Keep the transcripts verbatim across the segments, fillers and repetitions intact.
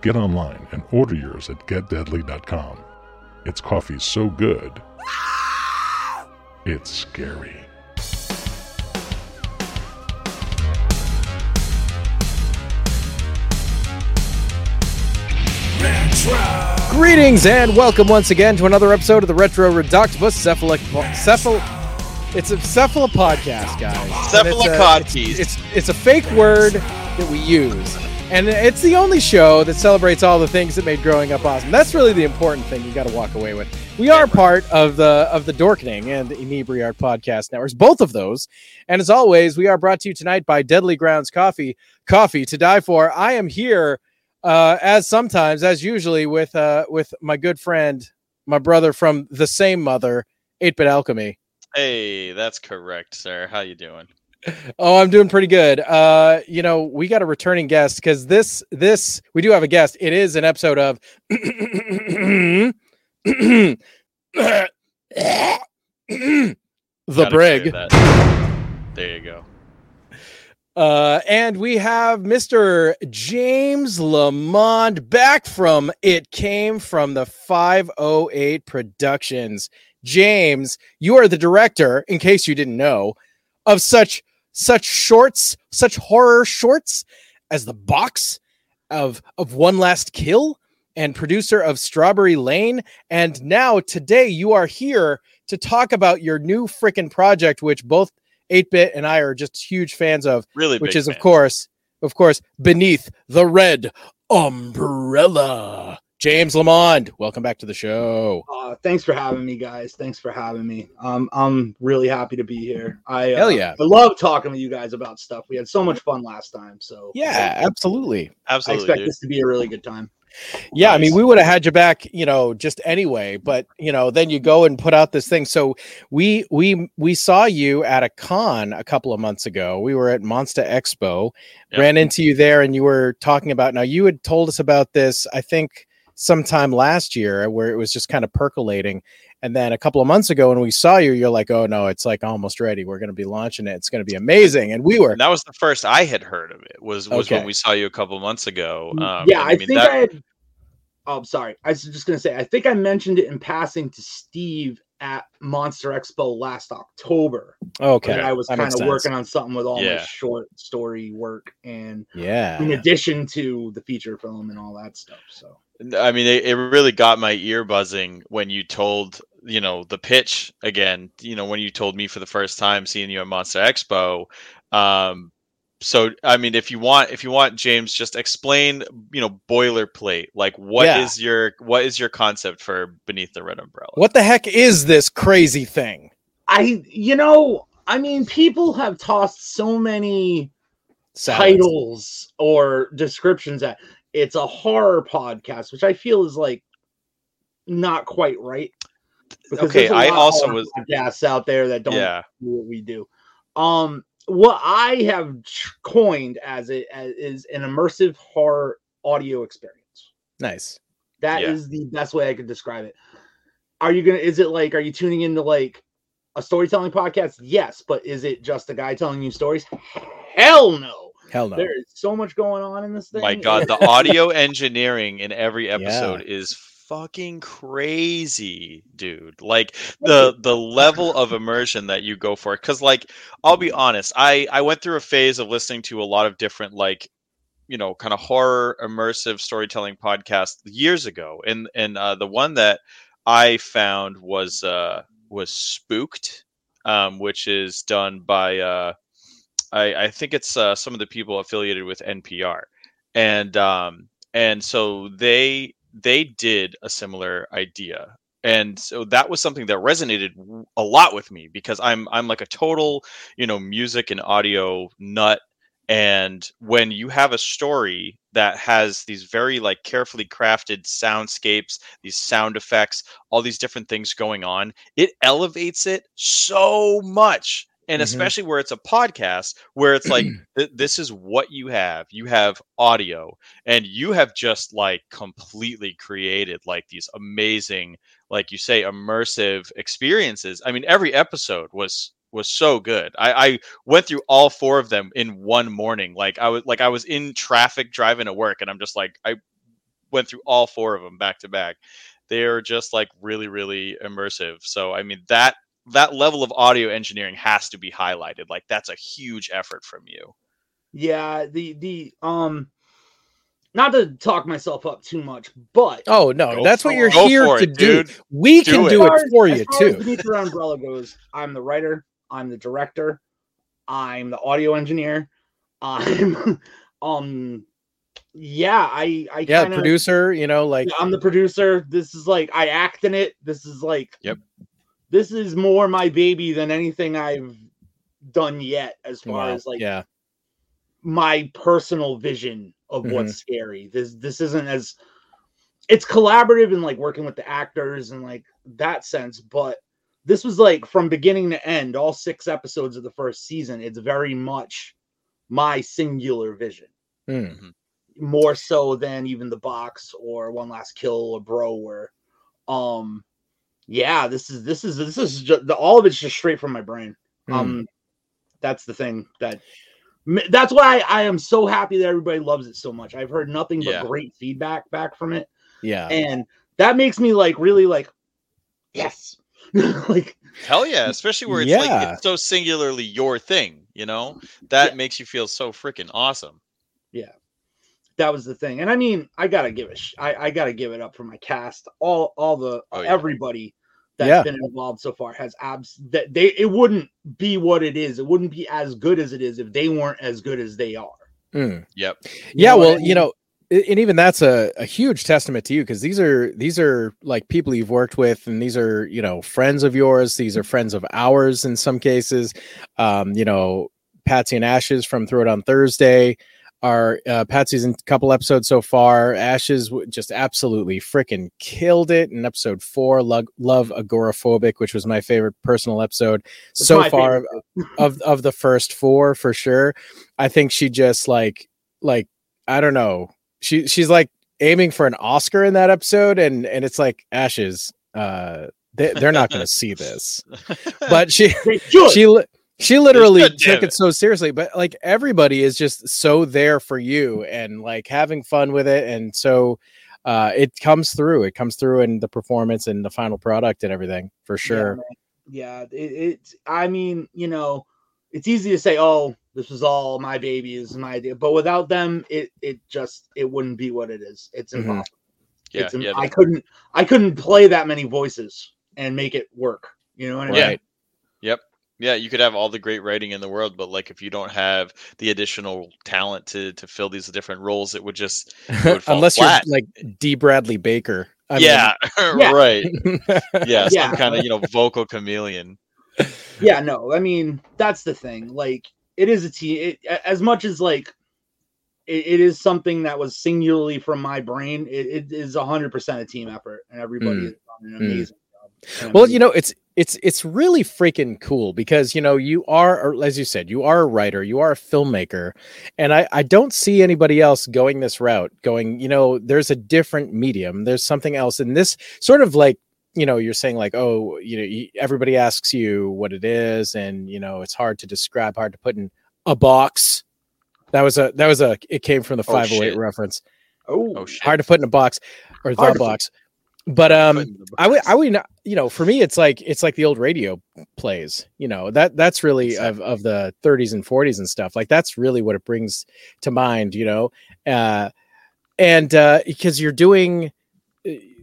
get online and order yours at get deadly dot com. It's coffee so good, it's scary. Retro. Greetings and welcome once again to another episode of the Retro Redoctopus Cephalic po- Cephal. It's a Cephalopodcast, guys. Cephalopodcast. It's, it's, it's it's a fake word that we use, and it's the only show that celebrates all the things that made growing up awesome. That's really the important thing you got to walk away with. We are part of the of the Dorkening and the Inebri Art Podcast Networks, both of those. And as always, we are brought to you tonight by Deadly Grounds Coffee, coffee to die for. I am here. Uh, as sometimes, as usually, with uh, with my good friend, my brother from the same mother, eight-Bit Alchemy. Hey, that's correct, sir. How you doing? Oh, I'm doing pretty good. Uh, you know, we got a returning guest because this this we do have a guest. It is an episode of The Brig. There you go. Uh, and we have Mister James Lamond back from It Came from the five oh eight Productions. James, you are the director, in case you didn't know, of such such shorts, such horror shorts as The Box, of, of One Last Kill, and producer of Strawberry Lane. And now today you are here to talk about your new frickin' project, which both eight-Bit and I are just huge fans of, really, which is, fan. of course, of course, Beneath the Red Umbrella. James Lamond, welcome back to the show. Uh, thanks for having me, guys. Thanks for having me. Um, I'm really happy to be here. I, uh, Hell yeah. I love talking to you guys about stuff. We had so much fun last time. So yeah, I, absolutely. absolutely. I expect dude. this to be a really good time. Yeah, nice. I mean, we would have had you back, you know, just anyway, but you know, then you go and put out this thing. So we we we saw you at a con a couple of months ago. We were at Monster Expo, yep. Ran into you there, and you were talking about, now you had told us about this, I think sometime last year, where it was just kind of percolating. And then a couple of months ago when we saw you, you're like, oh no, it's like almost ready. We're going to be launching it. It's going to be amazing. And we were, that was the first I had heard of it was, was okay. when we saw you a couple of months ago. Um, yeah, I, I mean, think that... I had, oh, sorry. I was just going to say, I think I mentioned it in passing to Steve at Monster Expo last October. Okay. And I was kind of working on something with all yeah. my short story work and yeah, in addition to the feature film and all that stuff. So, I mean, it, it really got my ear buzzing when you told, you know, the pitch again, you know, when you told me for the first time seeing you at Monster Expo. Um, so, I mean, if you want, if you want, James, just explain, you know, boilerplate, like what yeah. is your, what is your concept for Beneath the Red Umbrella? What the heck is this crazy thing? I, you know, I mean, people have tossed so many Sounds. titles or descriptions at. It's a horror podcast, which I feel is like not quite right. Okay, I also was podcasts out there that don't yeah. do what we do. Um, what I have coined as it as, is an immersive horror audio experience. Nice. That yeah. is the best way I could describe it. Are you gonna? Is it like? Are you tuning into like a storytelling podcast? Yes, but is it just a guy telling you stories? Hell no. Hell no. There is so much going on in this thing. My God, the audio engineering in every episode yeah. is fucking crazy, dude. Like the the level of immersion that you go for. Because, like, I'll be honest, I I went through a phase of listening to a lot of different, like, you know, kind of horror immersive storytelling podcasts years ago, and and uh, the one that I found was uh, was Spooked, um, which is done by. Uh, I, I think it's uh, some of the people affiliated with N P R, and um, and so they they did a similar idea, and so that was something that resonated a lot with me because I'm I'm like a total, you know, music and audio nut, and when you have a story that has these very like carefully crafted soundscapes, these sound effects, all these different things going on. It elevates it so much. And especially mm-hmm. where it's a podcast, where it's like, th- this is what you have. You have audio, and you have just like completely created like these amazing, like you say, immersive experiences. I mean, every episode was was so good. I, I went through all four of them in one morning. Like I was like I was in traffic driving to work, and I'm just like, I went through all four of them back to back. They are just like really, really immersive. So I mean that. that level of audio engineering has to be highlighted. Like that's a huge effort from you. Yeah. The, the, um, not to talk myself up too much, but. Oh no, that's what you're it. here to it, do. Dude. We do can it. do it for as, you as too. As Beneath the Red Umbrella goes, I'm the writer. I'm the director. I'm the audio engineer. I'm, um, yeah, I, I yeah, kinda, producer, you know, like I'm the producer. This is like, I act in it. This is like, yep. This is more my baby than anything I've done yet, as far yeah, as like yeah. my personal vision of mm-hmm. what's scary. This this isn't as it's collaborative and like working with the actors and like that sense, but this was like from beginning to end, all six episodes of the first season. It's very much my singular vision, mm-hmm. more so than even The Box or One Last Kill or Bro or um. Yeah, this is this is this is just, the, all of it's just straight from my brain. Um, mm. That's the thing that that's why I, I am so happy that everybody loves it so much. I've heard nothing but yeah. great feedback back from it. Yeah, and that makes me like really like yes, like hell yeah, especially where it's yeah. like it's so singularly your thing. You know that yeah. makes you feel so freaking awesome. Yeah. That was the thing, and I mean, I gotta give it. Sh- I, I gotta give it up for my cast. All, all the oh, yeah. everybody that's yeah. been involved so far has abs. That they it wouldn't be what it is. It wouldn't be as good as it is if they weren't as good as they are. Mm. Yep. You yeah. Well, I mean? you know, and even that's a, a huge testament to you, because these are these are like people you've worked with, and these are you know friends of yours. These are friends of ours in some cases. Um, you know, Patsy and Ashes from Throw It On Thursday. Our uh, Patsy's in a couple episodes so far. Ashes just absolutely freaking killed it in episode four. Love, love Agoraphobic, which was my favorite personal episode it's so far of of the first four for sure. I think she just like like I don't know. She she's like aiming for an Oscar in that episode, and and it's like Ashes. Uh, they, they're not going to see this, but she she. She literally God, took it. it so seriously, but like everybody is just so there for you and like having fun with it. And so uh, it comes through, it comes through in the performance and the final product and everything for sure. Yeah. yeah it, it, I mean, you know, it's easy to say, oh, this was all my baby, this is my idea. But without them, it, it just, it wouldn't be what it is. It's impossible. Mm-hmm. Yeah, it's, yeah, I couldn't, I couldn't play that many voices and make it work. You know what I mean? Right. Yep. Yeah, you could have all the great writing in the world, but like if you don't have the additional talent to to fill these different roles, it would just it would fall unless flat. You're like D. Bradley Baker. I yeah, mean. right. Yeah, yeah, some kind of you know vocal chameleon. Yeah, no, I mean that's the thing. Like it is a team. As much as like it, it is something that was singularly from my brain, it, it is a hundred percent a team effort, and everybody mm. has done an amazing mm. job. Well, amazing. you know it's. It's it's really freaking cool because, you know, you are, as you said, you are a writer, you are a filmmaker. And I, I don't see anybody else going this route, going, you know, there's a different medium. There's something else. And this sort of like, you know, you're saying like, oh, you know, everybody asks you what it is. And, you know, it's hard to describe, hard to put in a box. That was a that was a It Came from the five oh eight oh, reference. Oh, oh shit. Hard to put in a box or the box. But um, I would, I would, not, you know, for me, it's like it's like the old radio plays, you know, that that's really exactly. of, of the thirties and forties and stuff like that's really what it brings to mind, you know, uh, and uh, because you're doing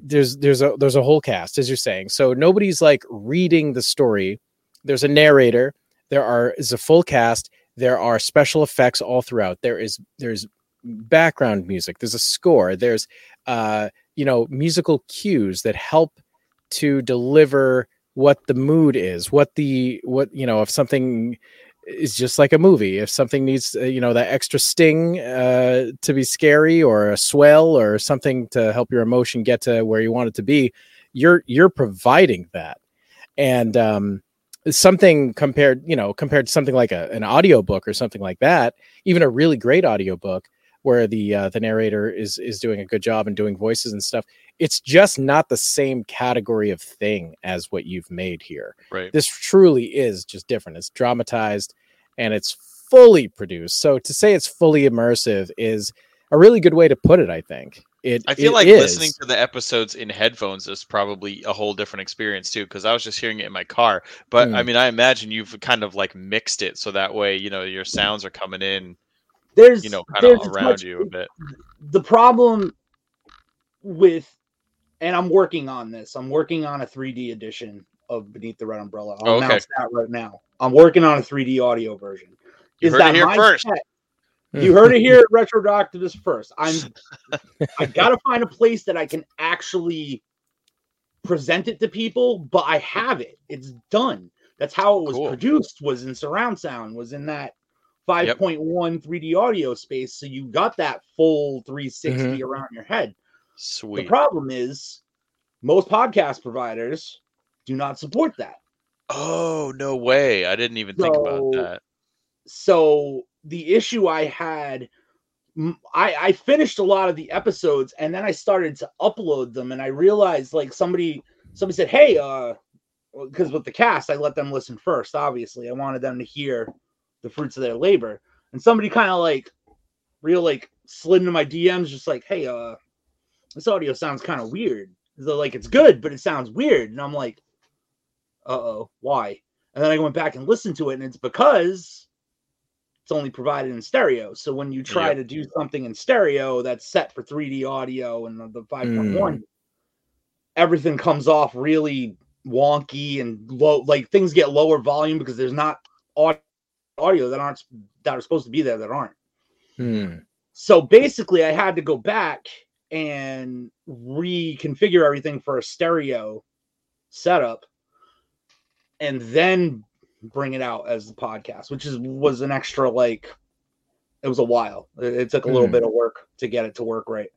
there's there's a there's a whole cast, as you're saying. So nobody's like reading the story. There's a narrator. There are is a full cast. There are special effects all throughout. There is there's background music. There's a score. There's uh. you know, musical cues that help to deliver what the mood is, what the, what, you know, if something is just like a movie. If something needs, you know, that extra sting uh, to be scary, or a swell, or something to help your emotion get to where you want it to be, you're you're providing that. And um, something compared, you know, compared to something like a, an audiobook or something like that, even a really great audiobook where the uh, the narrator is is doing a good job and doing voices and stuff, it's just not the same category of thing as what you've made here. Right. This truly is just different. It's dramatized and it's fully produced. So to say it's fully immersive is a really good way to put it, I think. It, I feel it like is. Listening to the episodes in headphones is probably a whole different experience too, because I was just hearing it in my car. But mm. I mean, I imagine you've kind of like mixed it so that way, you know, your sounds are coming in, there's, you know, kind of around much, you a bit. The problem with, and I'm working on this, I'm working on a three D edition of Beneath the Red Umbrella. I'll oh, okay. announce that right now. I'm working on a three D audio version. You is heard that it here first. Set, You heard it here at Retro Ridoctopus first. I'm, I gotta find a place that I can actually present it to people, but I have it. It's done. That's how it was cool. produced. Was in surround sound. Was in that five point one yep. three D audio space. So you got that full three sixty mm-hmm. around your head. Sweet. The problem is, most podcast providers do not support that. Oh no way! I didn't even so, think about that. So. The issue I had, I, I finished a lot of the episodes, and then I started to upload them, and I realized like somebody somebody said, hey, uh, because with the cast, I let them listen first, obviously. I wanted them to hear the fruits of their labor. And somebody kind of like, real like, slid into my D Ms, just like, hey, uh, this audio sounds kind of weird. They're like, it's good, but it sounds weird. And I'm like, uh-oh, why? And then I went back and listened to it, and it's because... it's only provided in stereo. So when you try yep. to do something in stereo that's set for three D audio and the five point one, mm. everything comes off really wonky and low, like things get lower volume because there's not audio, audio that aren't that are supposed to be there that aren't. Mm. So basically I had to go back and reconfigure everything for a stereo setup and then bring it out as the podcast, which is was an extra like it was a while. It, it took a little mm. bit of work to get it to work right,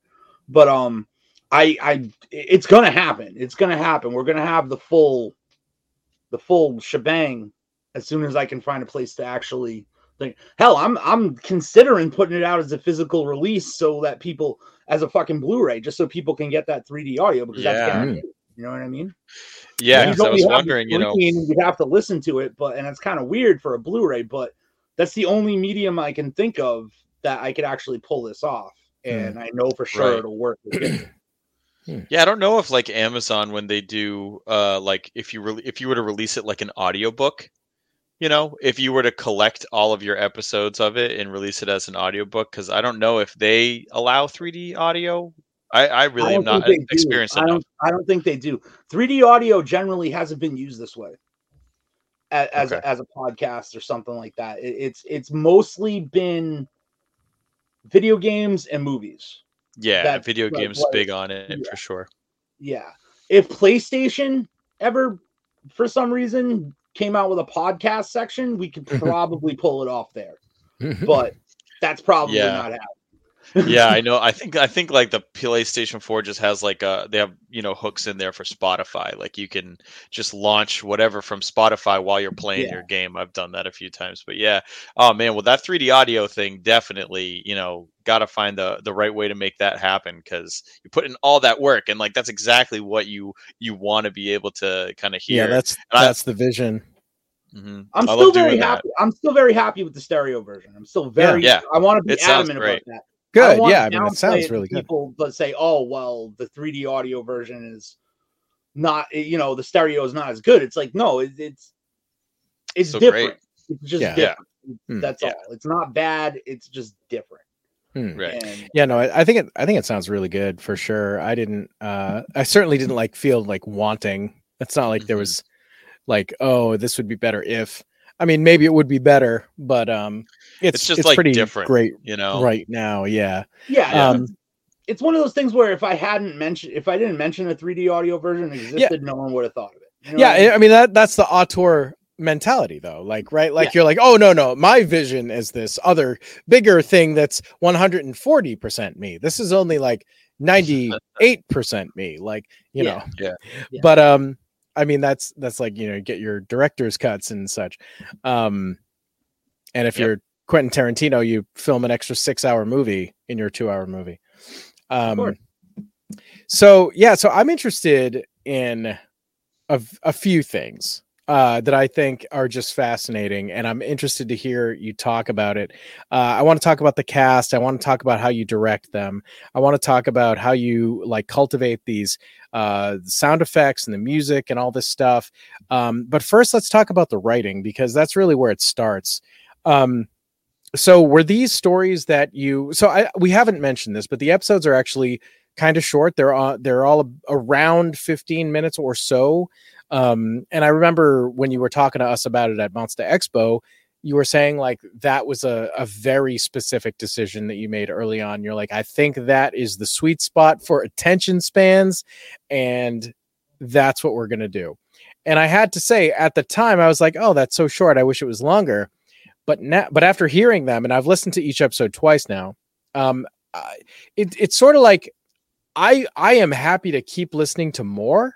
but um I I it's gonna happen. It's gonna happen. We're gonna have the full the full shebang as soon as I can find a place to actually think. Hell, I'm I'm considering putting it out as a physical release so that people as a fucking Blu-ray, just so people can get that three D audio because yeah. that's guaranteed. You know what I mean? Yeah, because I was wondering, you know, you have to listen to it, but and it's kind of weird for a Blu-ray, but that's the only medium I can think of that I could actually pull this off, and mm. I know for sure right. it'll work. Yeah, I don't know if like Amazon when they do, uh, like if you re- if you were to release it like an audiobook, you know, if you were to collect all of your episodes of it and release it as an audiobook, because I don't know if they allow three D audio. I, I really I am not experienced enough. I don't, I don't think they do. three D audio generally hasn't been used this way as as, okay. as a podcast or something like that. It, it's it's mostly been video games and movies. Yeah, that, video like, games like, big on it yeah. for sure. Yeah. If PlayStation ever, for some reason, came out with a podcast section, we could probably pull it off there. But that's probably yeah. not happening. Yeah, I know. I think I think like the PlayStation four just has like uh they have, you know, hooks in there for Spotify. Like you can just launch whatever from Spotify while you're playing yeah. your game. I've done that a few times. But yeah. Oh man, well that three D audio thing definitely, you know, got to find the the right way to make that happen, cuz you put in all that work and like that's exactly what you you want to be able to kind of hear. Yeah, that's and that's I, the vision. Mm-hmm. I'm I still very happy. That. I'm still very happy with the stereo version. I'm still very yeah, yeah. I want to be it adamant about that. Good, I yeah. I mean, it sounds really good. People that say, "Oh, well, the three D audio version is not, you know, the stereo is not as good." It's like, no, it, it's it's so different. Great. It's just yeah. different. Yeah. That's yeah. all. It's not bad. It's just different. Hmm. Right. And, yeah. No, I, I think it. I think it sounds really good for sure. I didn't. Uh, I certainly didn't like feel like wanting. It's not like mm-hmm. there was like, oh, this would be better if. I mean, maybe it would be better, but um, it's, it's just it's like pretty different, great, you know, right now. Yeah, yeah. Um, it's one of those things where if I hadn't mentioned, if I didn't mention a three D audio version existed, yeah. no one would have thought of it. You know yeah, I mean? I mean that that's the auteur mentality though, like, right? Like yeah. You're like, oh no, no, my vision is this other bigger thing that's one hundred forty percent me. This is only like ninety-eight percent me, like, you yeah. know. Yeah. yeah. But um, I mean that's that's like, you know, get your director's cuts and such. Um, and if yep. you're Quentin Tarantino, you film an extra six hour movie in your two hour movie. Um sure. So yeah, so I'm interested in a, a few things uh, that I think are just fascinating, and I'm interested to hear you talk about it. Uh, I want to talk about the cast. I want to talk about how you direct them. I want to talk about how you like cultivate these uh, sound effects and the music and all this stuff. Um, but first, let's talk about the writing, because that's really where it starts. Um, so were these stories that you... So I, we haven't mentioned this, but the episodes are actually... kind of short. They're all, they're all around fifteen minutes or so. Um, and I remember when you were talking to us about it at Monster Expo, you were saying like that was a, a very specific decision that you made early on. You're like, I think that is the sweet spot for attention spans, and that's what we're going to do. And I had to say at the time, I was like, oh, that's so short. I wish it was longer. But now, but after hearing them, and I've listened to each episode twice now, um, it, it's sort of like, I, I am happy to keep listening to more,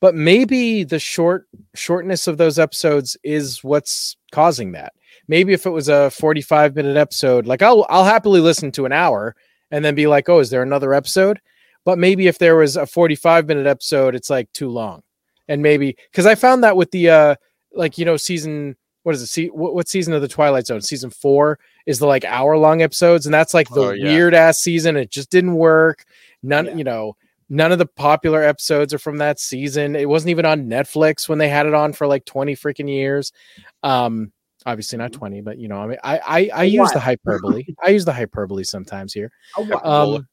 but maybe the short shortness of those episodes is what's causing that. Maybe if it was a forty-five minute episode, like I'll, I'll happily listen to an hour and then be like, oh, is there another episode? But maybe if there was a forty-five minute episode, it's like too long. And maybe, cause I found that with the, uh, like, you know, season, what is it? See what, what season of the Twilight Zone? Season four is the like hour long episodes. And that's like the oh, yeah. weird ass season. It just didn't work. None, yeah. you know, none of the popular episodes are from that season. It wasn't even on Netflix when they had it on for like twenty freaking years. Um, obviously not twenty, but you know, I mean, I I, I use the hyperbole. I use the hyperbole sometimes here. Um,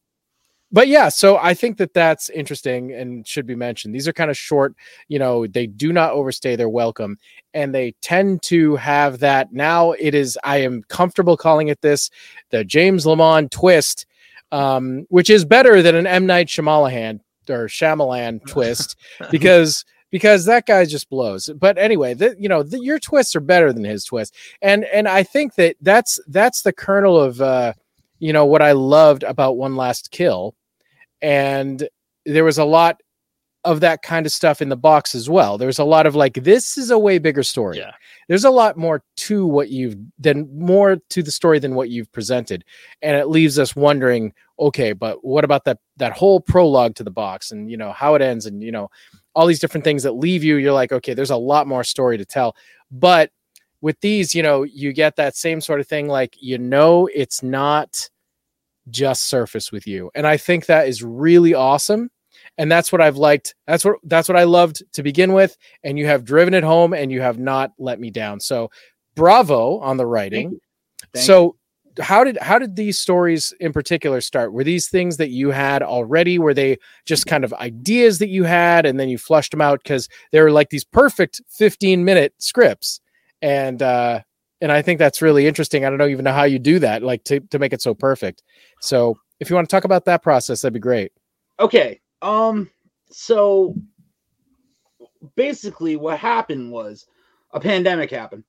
but yeah, so I think that that's interesting and should be mentioned. These are kind of short. You know, they do not overstay their welcome, and they tend to have that. Now it is. I am comfortable calling it this, the James Lamond twist. Um, which is better than an M. Night Shyamalan or Shyamalan twist, because because that guy just blows. But anyway, the, you know the, your twists are better than his twist, and and I think that that's that's the kernel of uh, you know what I loved about One Last Kill, and there was a lot of that kind of stuff in The Box as well. There's a lot of like, this is a way bigger story. Yeah. There's a lot more to what you've than more to the story than what you've presented. And it leaves us wondering, okay, but what about that, that whole prologue to The Box, and you know, how it ends, and you know, all these different things that leave you. You're like, okay, there's a lot more story to tell. But with these, you know, you get that same sort of thing. Like, you know, it's not just surface with you. And I think that is really awesome. And that's what I've liked. That's what that's what I loved to begin with. And you have driven it home, and you have not let me down. So, bravo on the writing. Thank you. Thank so, you. how did how did these stories in particular start? Were these things that you had already? Were they just kind of ideas that you had, and then you flushed them out because they were like these perfect fifteen minute scripts? And uh, and I think that's really interesting. I don't know even know how you do that, like to to make it so perfect. So, if you want to talk about that process, that'd be great. Okay. Um, so basically what happened was a pandemic happened.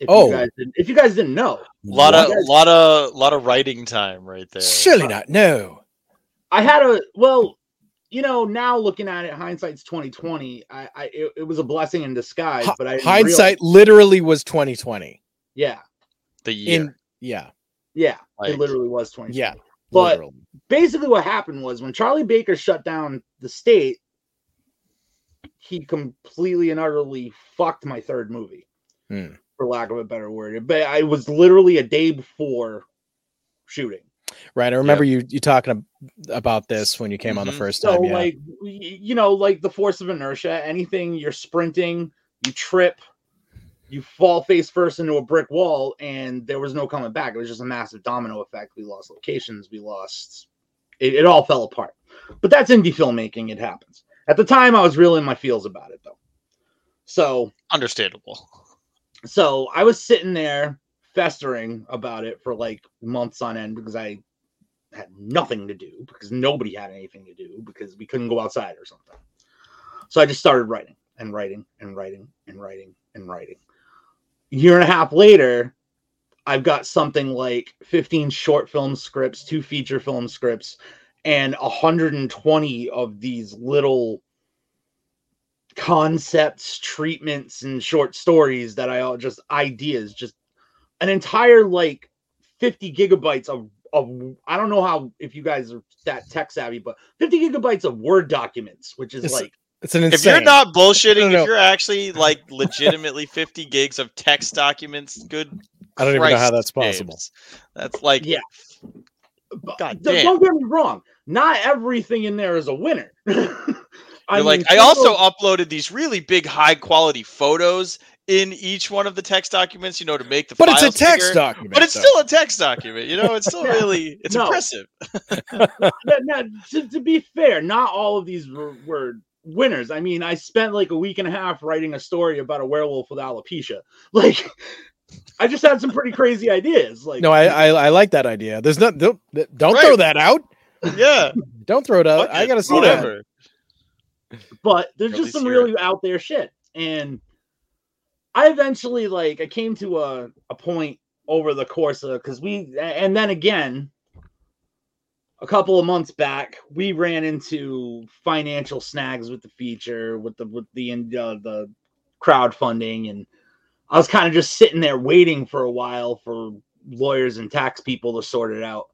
If oh, you guys if you guys didn't know, a lot of, guys, lot of, lot of writing time right there. Surely not. No, I had a, well, you know, now looking at it, hindsight's twenty twenty. I, I, it, it was a blessing in disguise, but I, hindsight realize. Literally was twenty twenty. Yeah. The year. In, yeah. Yeah. Like, it literally was twenty twenty. Yeah. But literally. Basically what happened was when Charlie Baker shut down the state, he completely and utterly fucked my third movie, hmm. for lack of a better word. But I was literally a day before shooting. Right. I remember yeah. you you talking about this when you came mm-hmm. on the first time. So, yeah. like, you know, like the force of inertia, anything, you're sprinting, you trip, you fall face first into a brick wall, and there was no coming back. It was just a massive domino effect. We lost locations. We lost, it, it all fell apart, but that's indie filmmaking. It happens. At the time I was really in my feels about it though. So understandable. So I was sitting there festering about it for like months on end because I had nothing to do, because nobody had anything to do, because we couldn't go outside or something. So I just started writing and writing and writing and writing and writing. year and a half later, I've got something like fifteen short film scripts, two feature film scripts, and one hundred twenty of these little concepts, treatments, and short stories that I all just ideas, just an entire like fifty gigabytes of, of, I don't know how, if you guys are that tech savvy, but fifty gigabytes of Word documents, which is it's, like, it's an insane. If you're not bullshitting, if you're actually like legitimately fifty gigs of text documents, good. I don't Christ even know how that's possible. Names. That's like, yeah. God damn. Don't get me wrong. Not everything in there is a winner. I mean, like, I also uploaded these really big, high-quality photos in each one of the text documents, you know, to make the but files But it's a text bigger. document. But it's though. still a text document, you know? It's still yeah. really, it's no. impressive. now, now, to, to be fair, not all of these were, were winners. I mean, I spent like a week and a half writing a story about a werewolf with alopecia. Like... I just had some pretty crazy ideas. Like, no, I I, I like that idea. There's not don't, don't right. throw that out. Yeah, don't throw it out. Fuck I gotta it. see Whatever. that. But there's just some really it. out there shit, and I eventually like I came to a, a point over the course of because we and then again a couple of months back we ran into financial snags with the feature with the with the uh, the crowdfunding and. I was kind of just sitting there waiting for a while for lawyers and tax people to sort it out.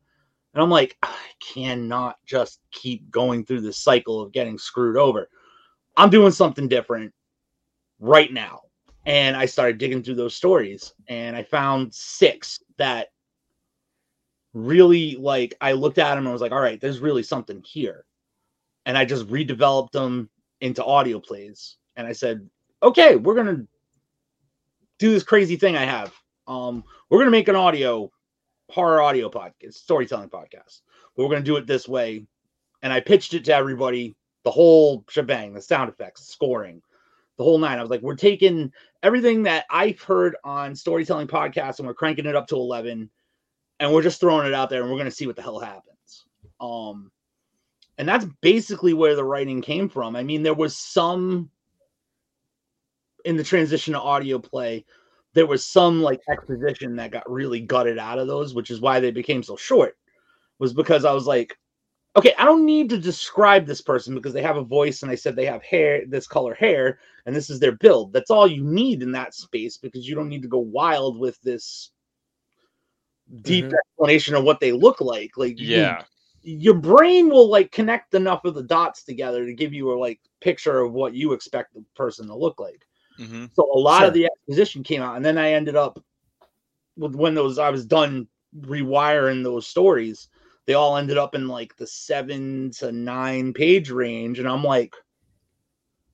And I'm like, I cannot just keep going through this cycle of getting screwed over. I'm doing something different right now. And I started digging through those stories and I found six that really like, I looked at them and I was like, all right, there's really something here. And I just redeveloped them into audio plays. And I said, okay, we're going to do this crazy thing I have. Um, we're going to make an audio, horror audio podcast, storytelling podcast. But we're going to do it this way. And I pitched it to everybody, the whole shebang, the sound effects, scoring, the whole nine. I was like, we're taking everything that I've heard on storytelling podcasts and we're cranking it up to eleven. And we're just throwing it out there and we're going to see what the hell happens. Um, and that's basically where the writing came from. I mean, there was some... in the transition to audio play, there was some like exposition that got really gutted out of those, which is why they became so short, was because I was like, okay, I don't need to describe this person because they have a voice and they said they have hair, this color hair, and this is their build. That's all you need in that space because you don't need to go wild with this deep mm-hmm. explanation of what they look like. Like, yeah, you, your brain will like connect enough of the dots together to give you a like picture of what you expect the person to look like. Mm-hmm. So a lot sure. of the exposition came out, and then I ended up with when those I was done rewiring those stories, they all ended up in like the seven to nine page range, and I'm like,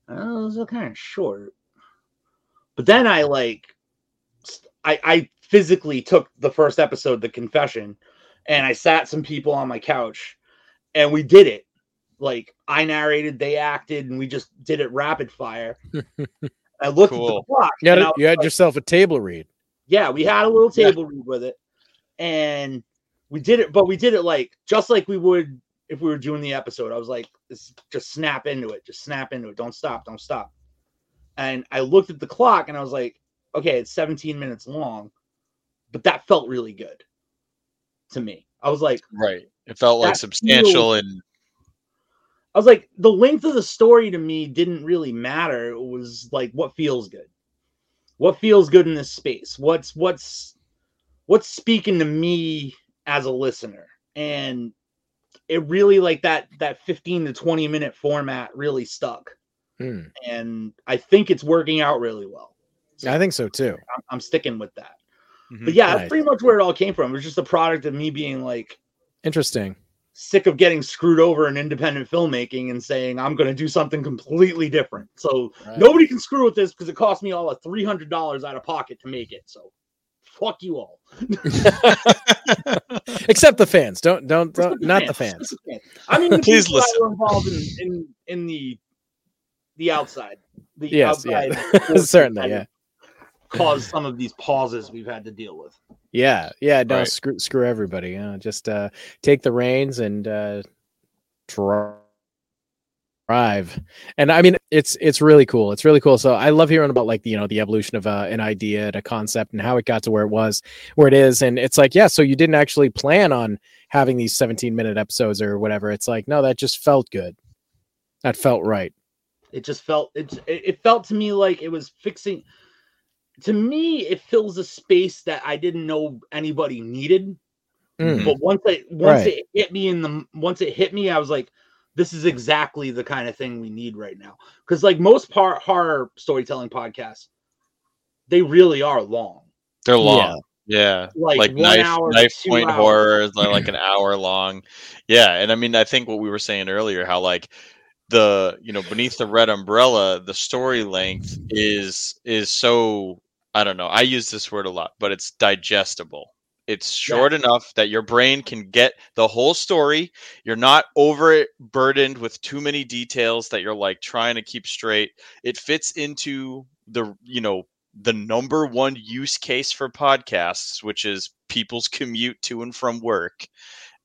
oh, those are kind of short. But then I like, I, I physically took the first episode, The Confession, and I sat some people on my couch, and we did it. Like I narrated, they acted, and we just did it rapid fire. I looked cool. at the clock. You had, a, you had like, yourself a table read. Yeah, we had a little table yeah. read with it. And we did it, but we did it like, just like we would if we were doing the episode. I was like, just snap into it. Just snap into it. Don't stop. Don't stop. And I looked at the clock and I was like, okay, it's seventeen minutes long. But that felt really good to me. I was like. Right. It felt like substantial feels- and. I was like, the length of the story to me didn't really matter. It was like, what feels good? What feels good in this space? What's what's what's speaking to me as a listener? And it really like that that fifteen to twenty minute format really stuck. Hmm. And I think it's working out really well. So I think so too. I'm, I'm sticking with that. Mm-hmm. But yeah, right. That's pretty much where it all came from. It was just a product of me being like, interesting. Sick of getting screwed over in independent filmmaking and saying, I'm going to do something completely different. So right. Nobody can screw with this because it cost me all a three hundred dollars out of pocket to make it. So fuck you all. Except the fans. Don't, don't, don't the not fans. the fans. The fans. I mean, the Please people listen. that were involved in, in, in the, the outside. The yes, outside. Yeah. Certainly, yeah. Caused some of these pauses we've had to deal with. Yeah, yeah, no, right. screw, screw everybody. You know, just uh, take the reins and uh, drive thrive. And I mean, it's it's really cool. It's really cool. So I love hearing about, like, you know, the evolution of uh, an idea and a concept and how it got to where it was, where it is. And it's like, yeah, so you didn't actually plan on having these seventeen minute episodes or whatever. It's like, no, that just felt good. That felt right. It just felt, it, it felt to me like it was fixing, to me, it fills a space that I didn't know anybody needed. Mm. But once it, once right. it hit me in the, once it hit me, I was like, this is exactly the kind of thing we need right now. Cause like most par- horror storytelling podcasts, they really are long. They're long. Yeah. yeah. Like, like knife, hour, knife point hours. Horror is like, like an hour long. Yeah. And I mean, I think what we were saying earlier, how like, the you know Beneath the Red Umbrella, the story length is is so, I don't know, I use this word a lot, but it's digestible. It's short yeah. enough that your brain can get the whole story. You're not overburdened with too many details that you're like trying to keep straight. It fits into the you know the number one use case for podcasts, which is people's commute to and from work,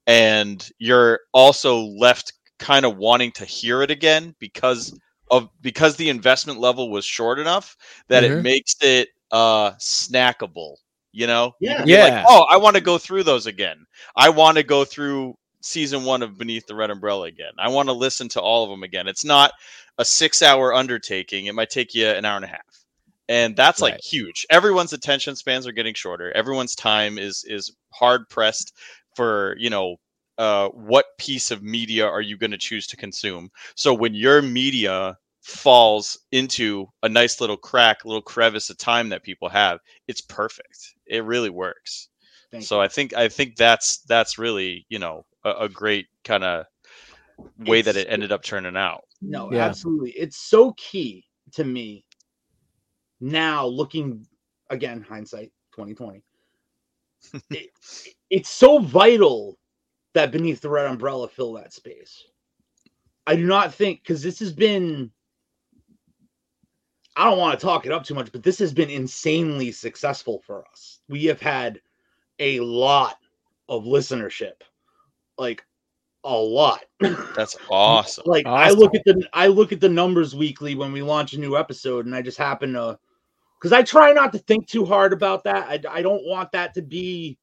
and you're also left kind of wanting to hear it again because of because the investment level was short enough that mm-hmm. it makes it uh snackable, you know? Yeah. You yeah. Like, oh, I want to go through those again. I want to go through season one of Beneath the Red Umbrella again. I want to listen to all of them again. It's not a six hour undertaking. It might take you an hour and a half. And that's right. like huge. Everyone's attention spans are getting shorter. Everyone's time is is hard pressed for, you know, Uh, what piece of media are you going to choose to consume? So when your media falls into a nice little crack, little crevice of time that people have, it's perfect. It really works. Thank so you. I think I think that's that's really you know a, a great kind of way it's, that it ended up turning out. No, yeah. absolutely. It's so key to me now. Looking again, hindsight twenty twenty. it, it's so vital that Beneath the Red Umbrella fill that space. I do not think, because this has been, I don't want to talk it up too much, but this has been insanely successful for us. We have had a lot of listenership, like a lot. That's awesome. like awesome. I look at the, I look at the numbers weekly when we launch a new episode, and I just happen to, because I try not to think too hard about that. I, I don't want that to be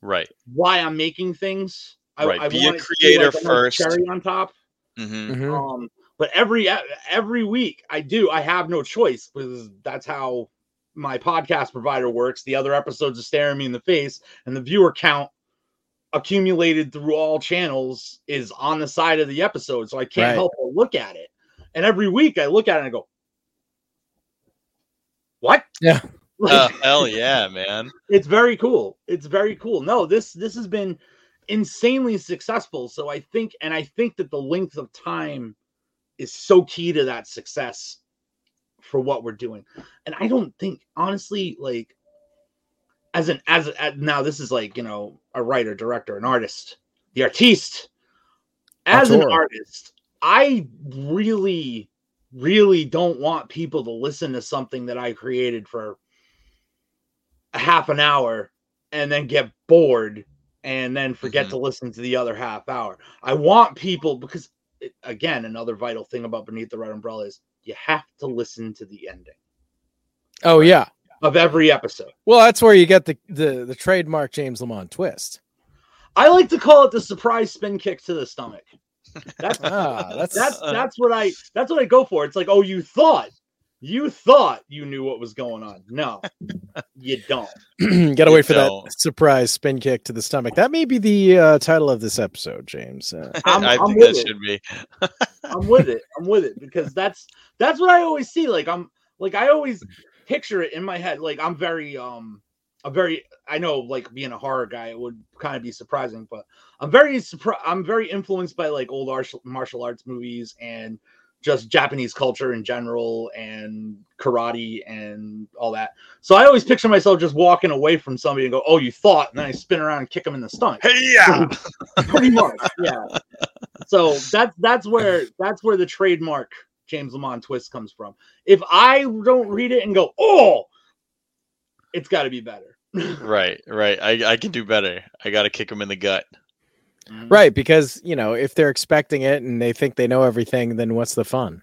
right. why I'm making things. I, right. I be a creator like first. Cherry on top. Mm-hmm. Um, but every every week I do. I have no choice because that's how my podcast provider works. The other episodes are staring me in the face, and the viewer count accumulated through all channels is on the side of the episode, so I can't right. help but look at it. And every week I look at it and I go, "What? Yeah." Like, uh, hell yeah, man! It's very cool. It's very cool. No, this this has been insanely successful. So I think, and I think that the length of time is so key to that success for what we're doing. And I don't think, honestly, like as an, as, a, as now this is like, you know, a writer, director, an artist, the artiste, as an artist, I really, really don't want people to listen to something that I created for a half an hour and then get bored and then forget mm-hmm. to listen to the other half hour. I want people, because, it, again, another vital thing about Beneath the Red Umbrella is you have to listen to the ending. Oh, right? yeah. Of every episode. Well, that's where you get the, the, the trademark James Lamond twist. I like to call it the surprise spin kick to the stomach. That's ah, that's that's, uh... that's what I that's what I go for. It's like, oh, you thought. You thought you knew what was going on. No, you don't. Gotta wait for don't. that surprise spin kick to the stomach. That may be the uh, title of this episode, James. Uh, I'm, I I'm think with that it. should be. I'm with it. I'm with it because that's that's what I always see. Like I'm like I always picture it in my head. Like I'm very um I'm very I know like being a horror guy, it would kind of be surprising, but I'm very surprised. I'm very influenced by like old ar- martial arts movies and just Japanese culture in general and karate and all that. So I always picture myself just walking away from somebody and go, oh, you thought, and then I spin around and kick them in the stomach. Hey, yeah. Pretty much. Yeah. So that's, that's where, that's where the trademark James Lamond twist comes from. If I don't read it and go, oh, it's gotta be better. right. Right. I, I can do better. I got to kick them in the gut. Mm-hmm. Right, because, you know, if they're expecting it and they think they know everything, then what's the fun?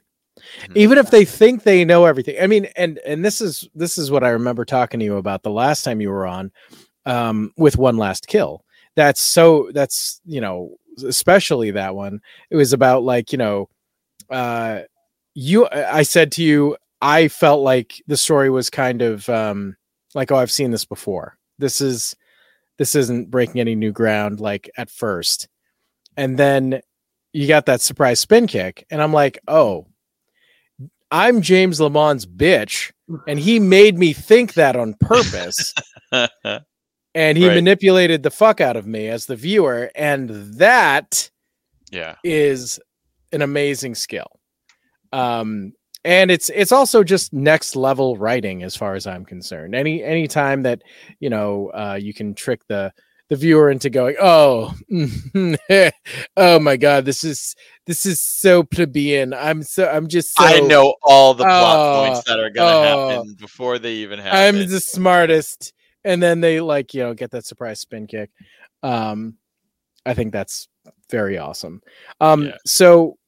Mm-hmm. Even if they think they know everything. I mean, and and this is this is what I remember talking to you about the last time you were on um, with One Last Kill. That's so that's, you know, especially that one. It was about like, you know, uh, you I said to you, I felt like the story was kind of um, like, oh, I've seen this before. This is this isn't breaking any new ground, like at first. And then you got that surprise spin kick. And I'm like, oh, I'm James Lamond's bitch. And he made me think that on purpose. And he right. manipulated the fuck out of me as the viewer. And that yeah. is an amazing skill. Um, and it's it's also just next level writing as far as I'm concerned. Any any time that, you know, uh, you can trick the the viewer into going, oh, oh my god, this is this is so plebeian. I'm so I'm just. So, I know all the plot oh, points that are gonna oh, happen before they even happen. I'm the smartest, and then they like you know get that surprise spin kick. Um, I think that's very awesome. Um, yeah. so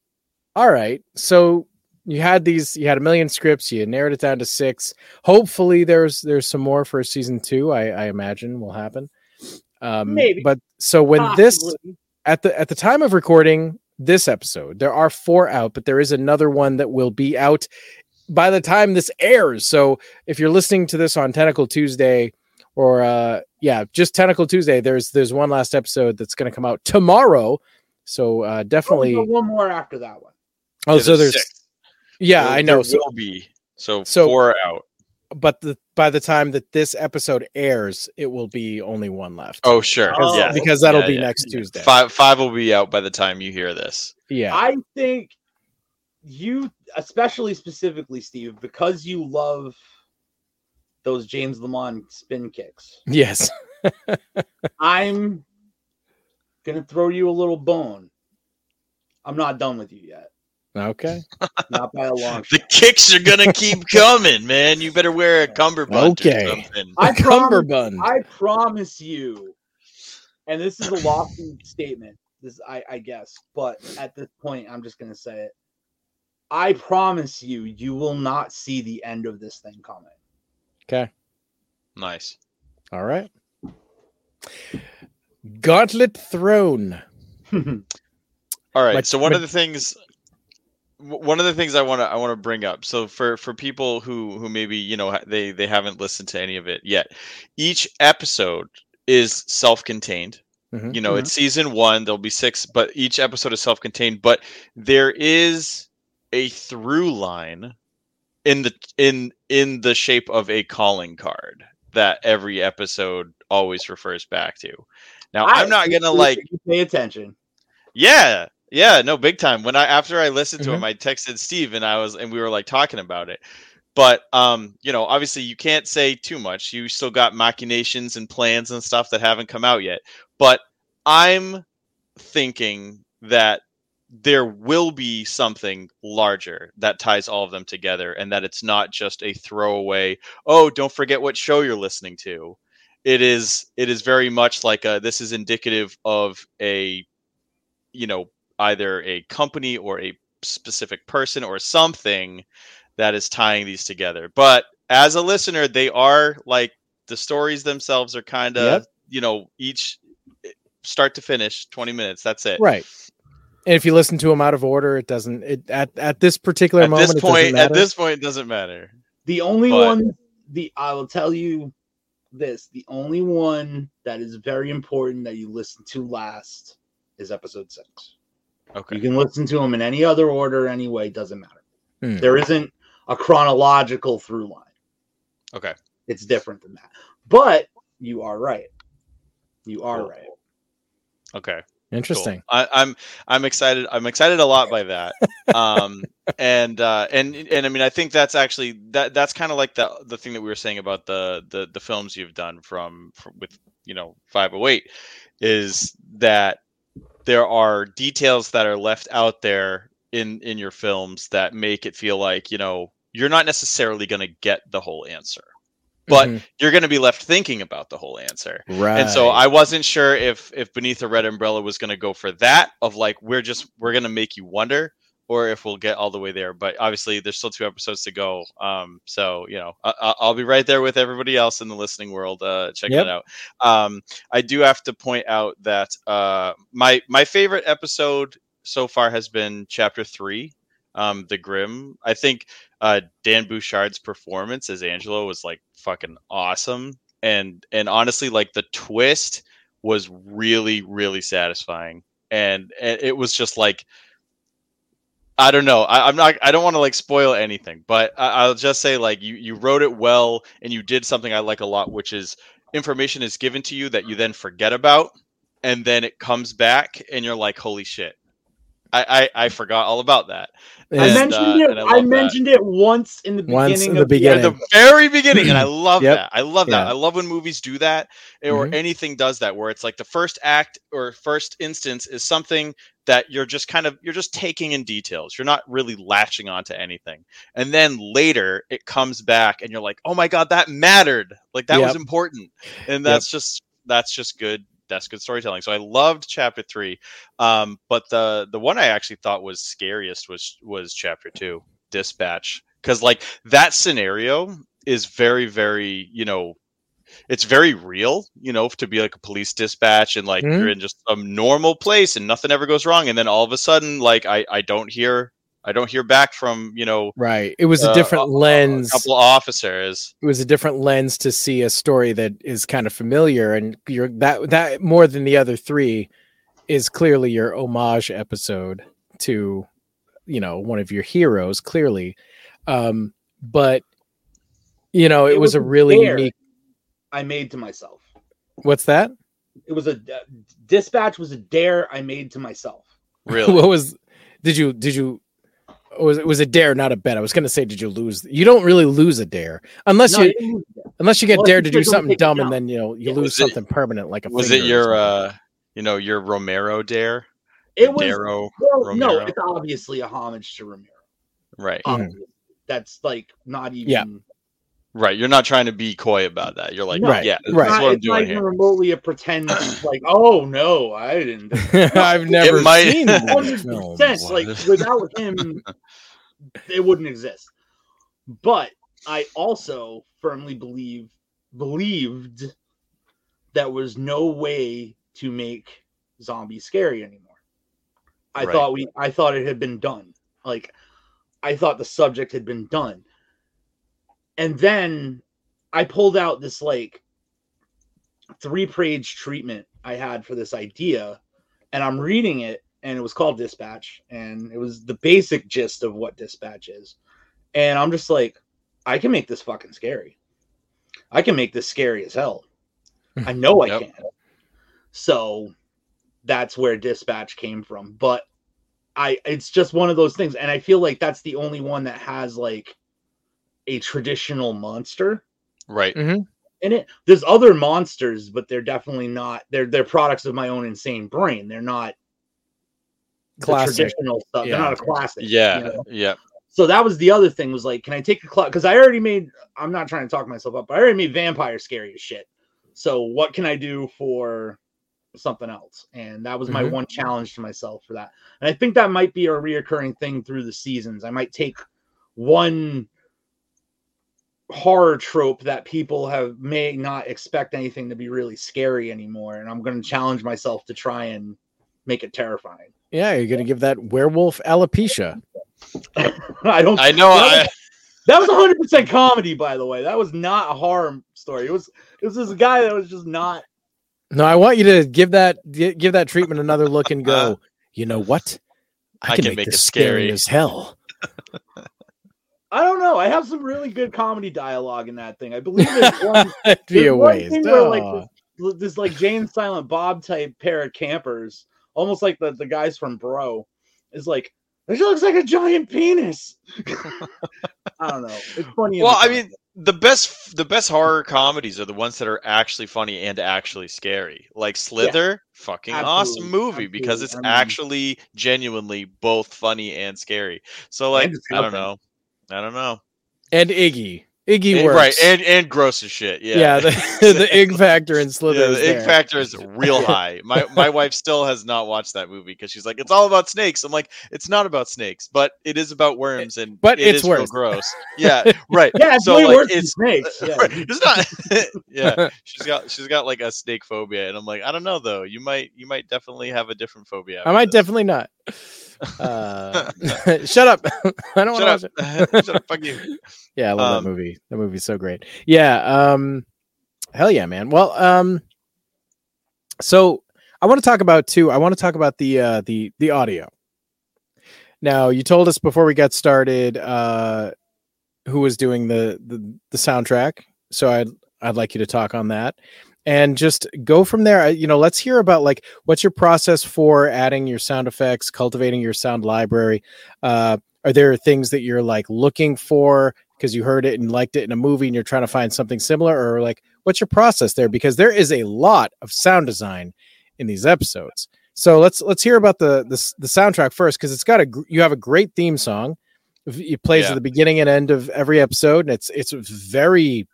all right, so. You had these, you had a million scripts. You narrowed it down to six. Hopefully, there's there's some more for season two. I, I imagine will happen. Um, Maybe. But so when Possibly. this at the at the time of recording this episode, there are four out, but there is another one that will be out by the time this airs. So if you're listening to this on Tentacle Tuesday, or uh, yeah, just Tentacle Tuesday, there's there's one last episode that's going to come out tomorrow. So uh, definitely oh, no, one more after that one. Oh, yeah, so there's. Six. Yeah, I know. So, will be so, so four out. But the, by the time that this episode airs, it will be only one left. Oh, sure, oh, yeah, because that'll yeah, be yeah. next Tuesday. Five, five will be out by the time you hear this. Yeah, I think you, especially specifically Steve, because you love those James Lamond spin kicks. Yes, I'm gonna throw you a little bone. I'm not done with you yet. Okay. Not by a long shot. The kicks are gonna keep coming, man. You better wear a cummerbund. Okay. Or something. I cummerbund. Promise, I promise you, and this is a lofty statement. This I, I guess, but at this point, I'm just gonna say it. I promise you, you will not see the end of this thing coming. Okay. Nice. All right. Gauntlet Throne. All right. Like, so one but- of the things. One of the things I want to I want to bring up. So for, for people who, who maybe you know they, they haven't listened to any of it yet, each episode is self-contained. Mm-hmm. You know, mm-hmm. It's season one. There'll be six, but each episode is self-contained. But there is a through line in the in in the shape of a calling card that every episode always refers back to. Now I, I'm not gonna like pay attention. Yeah. Yeah, no, big time. When I after I listened to mm-hmm. him, I texted Steve and I was and we were like talking about it. But um, you know, obviously you can't say too much. You still got machinations and plans and stuff that haven't come out yet. But I'm thinking that there will be something larger that ties all of them together and that it's not just a throwaway, oh, don't forget what show you're listening to. It is it is very much like a this is indicative of a you know either a company or a specific person or something that is tying these together. But as a listener, they are like the stories themselves are kind of, yep. you know, each start to finish twenty minutes. That's it. Right. And if you listen to them out of order, it doesn't, it at, at this particular at moment, this point, at this point, it doesn't matter. The only but, one, the, I will tell you this, the only one that is very important that you listen to last is episode six. Okay. You can listen to them in any other order anyway. Doesn't matter. Hmm. There isn't a chronological through line. Okay. It's different than that. But you are right. You are cool. right. Okay. Interesting. Cool. I, I'm I'm excited. I'm excited a lot by that. Um, and uh, and and I mean I think that's actually that that's kind of like the the thing that we were saying about the the the films you've done from, from with you know five oh eight is that. There are details that are left out there in, in your films that make it feel like, you know, you're not necessarily going to get the whole answer. but mm-hmm. you're going to be left thinking about the whole answer. Right. And so I wasn't sure if if Beneath the Red Umbrella was going to go for that of like, we're just, we're going to make you wonder, or if we'll get all the way there. But obviously there's still two episodes to go. Um, so, you know, I- I'll be right there with everybody else in the listening world. Uh, checking yep. it out. Um, I do have to point out that uh, my, my favorite episode so far has been chapter three. Um, the Grimm. I think uh, Dan Bouchard's performance as Angelo was like fucking awesome, and and honestly, like the twist was really really satisfying, and, and it was just like I don't know. I, I'm not. I don't want to like spoil anything, but I, I'll just say like you you wrote it well, and you did something I like a lot, which is information is given to you that you then forget about, and then it comes back, and you're like, holy shit. I, I, I forgot all about that. And, I mentioned uh, it. I, I mentioned that. it once in the beginning. Once in the of, beginning, the very beginning, and I love yep. that. I love yeah. that. I love when movies do that, or mm-hmm. anything does that, where it's like the first act or first instance is something that you're just kind of you're just taking in details. You're not really latching onto anything, and then later it comes back, and you're like, oh my god, that mattered. Like that yep. was important, and that's yep. just that's just good. That's good storytelling. So I loved chapter three, um, but the the one I actually thought was scariest was was chapter two, Dispatch, because like that scenario is very very you know, it's very real you know to be like a police dispatch and like mm-hmm. you're in just a normal place and nothing ever goes wrong, and then all of a sudden like I I don't hear. I don't hear back from, you know... Right. It was a different uh, lens. A couple of officers. It was a different lens to see a story that is kind of familiar. And you're, that, that more than the other three, is clearly your homage episode to, you know, one of your heroes, clearly. Um, but, you know, it, it was a really unique... I made to myself. What's that? It was a... Uh, Dispatch was a dare I made to myself. Really? What was... Did you... Did you... It was, it was a dare, not a bet. I was going to say, did you lose? You don't really lose a dare unless no, you unless you get well, dared to do something dumb, and then you know you yeah, lose something it, permanent like a. Was it your uh, you know your Romero dare? It was Darrow, well, Romero. No, it's obviously a homage to Romero, right? Um, mm-hmm. That's like not even. Yeah. Right, you're not trying to be coy about that. You're like, no, yeah, that's right. what I'm it's doing like here. Remotely a pretend, like, oh no, I didn't. I've never it might... seen one hundred percent. No, like without him, it wouldn't exist. But I also firmly believe believed that was no way to make zombies scary anymore. I right. thought we, I thought it had been done. Like, I thought the subject had been done. And then I pulled out this like three-page treatment I had for this idea, and I'm reading it, and it was called Dispatch, and it was the basic gist of what Dispatch is. And I'm just like, I can make this fucking scary. I can make this scary as hell. I know yep. I can. So that's where Dispatch came from. But I, it's just one of those things, and I feel like that's the only one that has like a traditional monster right mm-hmm. in it. There's other monsters, but they're definitely not they're they're products of my own insane brain. They're not classic traditional stuff. Yeah. They're not a classic. Yeah. You know? Yeah. So that was the other thing, was like, can I take a clock? Because I already made I'm not trying to talk myself up, but I already made vampire scary as shit. So what can I do for something else? And that was my mm-hmm. one challenge to myself for that. And I think that might be a reoccurring thing through the seasons. I might take one horror trope that people have may not expect anything to be really scary anymore, and I'm going to challenge myself to try and make it terrifying. Yeah, you're going to give that werewolf alopecia. I don't. I know. That was one hundred percent comedy, by the way. That was not a horror story. It was. It was this guy that was just not. No, I want you to give that give that treatment another look and go. Uh, you know what? I can, I can make, make this it scary as hell. I don't know. I have some really good comedy dialogue in that thing. I believe there's one, It'd be there's a one thing where oh. like this, this like Jane Silent Bob type pair of campers, almost like the, the guys from Bro, is like, this looks like a giant penis. I don't know. It's funny. Well, I mean, the best the best horror comedies are the ones that are actually funny and actually scary. Like Slither, yeah. fucking Absolutely. awesome movie Absolutely. because it's I mean, actually genuinely both funny and scary. So like, I don't know. I don't know. And Iggy, Iggy and, works. Right, and, and gross as shit. Yeah, yeah. The, the Ig factor in Slither. Yeah, the is Ig there. factor is real high. My my wife still has not watched that movie because she's like, it's all about snakes. I'm like, it's not about snakes, but it is about worms, and but it it's is worse. Real gross. Yeah, right. Yeah, it's so way like, worse it's, than snakes. Yeah. Right, it's not. Yeah, she's got she's got like a snake phobia, and I'm like, I don't know though. You might you might definitely have a different phobia. I might this. definitely not. Uh, shut up! I don't want to watch it. Shut up! Fuck you! Yeah, I love um, that movie. That movie's so great. Yeah. Um, hell yeah, man. Well, um, so I want to talk about too. I want to talk about the uh, the the audio. Now, you told us before we got started uh, who was doing the, the the soundtrack. So I'd I'd like you to talk on that. And just go from there. You know, let's hear about like what's your process for adding your sound effects, cultivating your sound library. Uh, are there things that you're like looking for because you heard it and liked it in a movie and you're trying to find something similar, or like what's your process there? Because there is a lot of sound design in these episodes. So let's let's hear about the the, the soundtrack first, because it's got a you have a great theme song. It plays yeah. at the beginning and end of every episode, and it's it's very.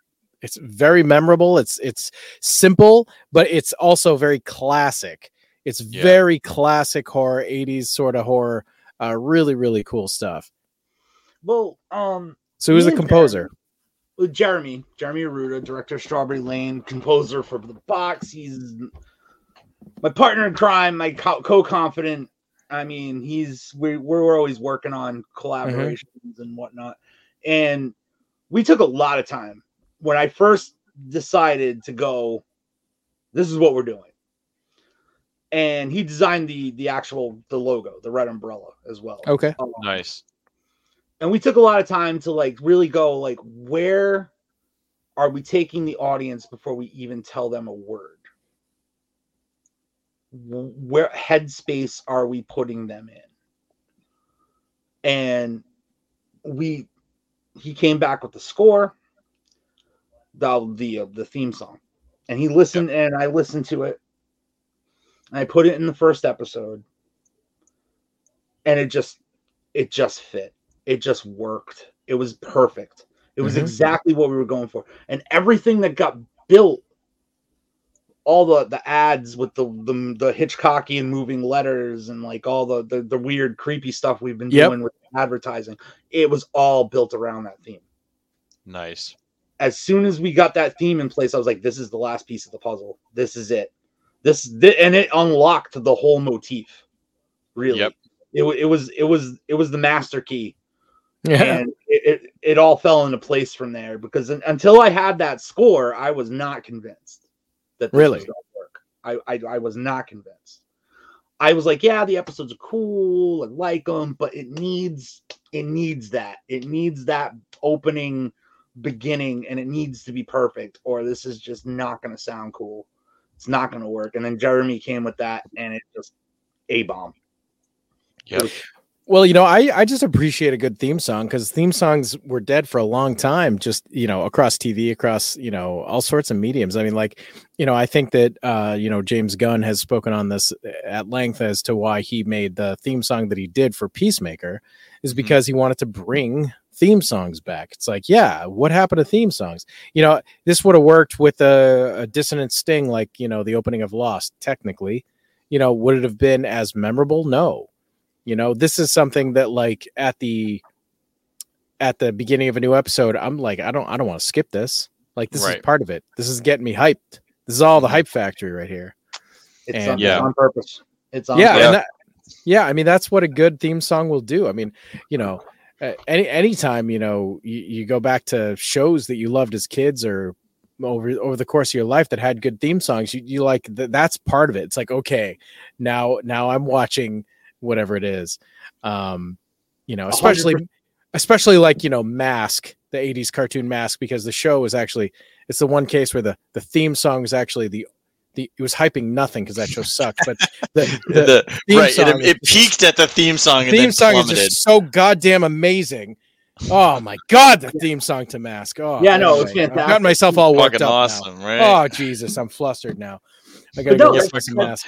It's very memorable. It's it's simple, but it's also very classic. It's yeah. very classic horror, eighties sort of horror. Uh, really, really cool stuff. Well, um, so who's the composer? Jeremy, Jeremy, Jeremy Arruda, director of Strawberry Lane, composer for The Box. He's my partner in crime, my co- co-confidant. I mean, he's we're we're always working on collaborations mm-hmm. and whatnot, and we took a lot of time. When I first decided to go, this is what we're doing. And he designed the the actual the logo, the red umbrella as well. Okay. Um, nice. And we took a lot of time to like really go like, where are we taking the audience before we even tell them a word? Where headspace are we putting them in? And we he came back with the score. The the, the theme song, and he listened, yep. and I listened to it, and I put it in the first episode, and it just it just fit, it just worked, it was perfect, it was mm-hmm. exactly what we were going for, and everything that got built, all the, the ads with the, the the Hitchcockian moving letters and like all the the, the weird creepy stuff we've been yep. doing with advertising, it was all built around that theme. Nice. As soon as we got that theme in place, I was like, this is the last piece of the puzzle. This is it. This, this and it unlocked the whole motif. Really. Yep. It, it was, it was, it was the master key. Yeah. And it, it, it all fell into place from there, because until I had that score, I was not convinced that this really was gonna work. I, I, I was not convinced. I was like, yeah, the episodes are cool. I like them, but it needs, it needs that. It needs that opening beginning, and it needs to be perfect, or this is just not going to sound cool. It's not going to work. And then Jeremy came with that, and it just A-bomb. Yeah. Well, you know, I, I just appreciate a good theme song, because theme songs were dead for a long time, just, you know, across T V, across, you know, all sorts of mediums. I mean, like, you know, I think that, uh, you know, James Gunn has spoken on this at length as to why he made the theme song that he did for Peacemaker, is because mm-hmm. he wanted to bring theme songs back. It's like, yeah, what happened to theme songs? You know, this would have worked with a, a dissonant sting, like, you know, the opening of Lost, technically. You know, would it have been as memorable? No. You know, this is something that, like, at the at the beginning of a new episode, I'm like, I don't I don't want to skip this. Like, this right. is part of it. This is getting me hyped. This is all the hype factory right here. It's, and, on, yeah. it's on purpose. It's on yeah, purpose. And that, yeah, I mean, that's what a good theme song will do. I mean, you know, Uh, any anytime, you know, you, you go back to shows that you loved as kids or over over the course of your life that had good theme songs, you, you like th- that's part of it. It's like, okay, now now I'm watching whatever it is, um, you know, especially one hundred percent especially like, you know, Mask, the eighties cartoon Mask, because the show was actually it's the one case where the, the theme song was actually the. The, it was hyping nothing because that show sucked, but the, the, the theme right, song it, it just, peaked at the theme song. The theme and then song plummeted. Is just so goddamn amazing. Oh my god, the theme song to Mask. Oh yeah, no, anyway, it's fantastic. I got myself all worked fucking up awesome, now. Right? Oh Jesus, I'm flustered now. I gotta no, go get some Mask.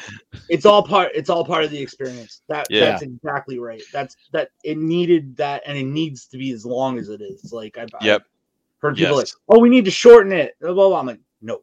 It's all part. It's all part of the experience. That yeah. that's exactly right. That's that. It needed that, and it needs to be as long as it is. Like I, yep. I Heard people yes. like, oh, we need to shorten it. Blah, blah, blah. I'm like, no.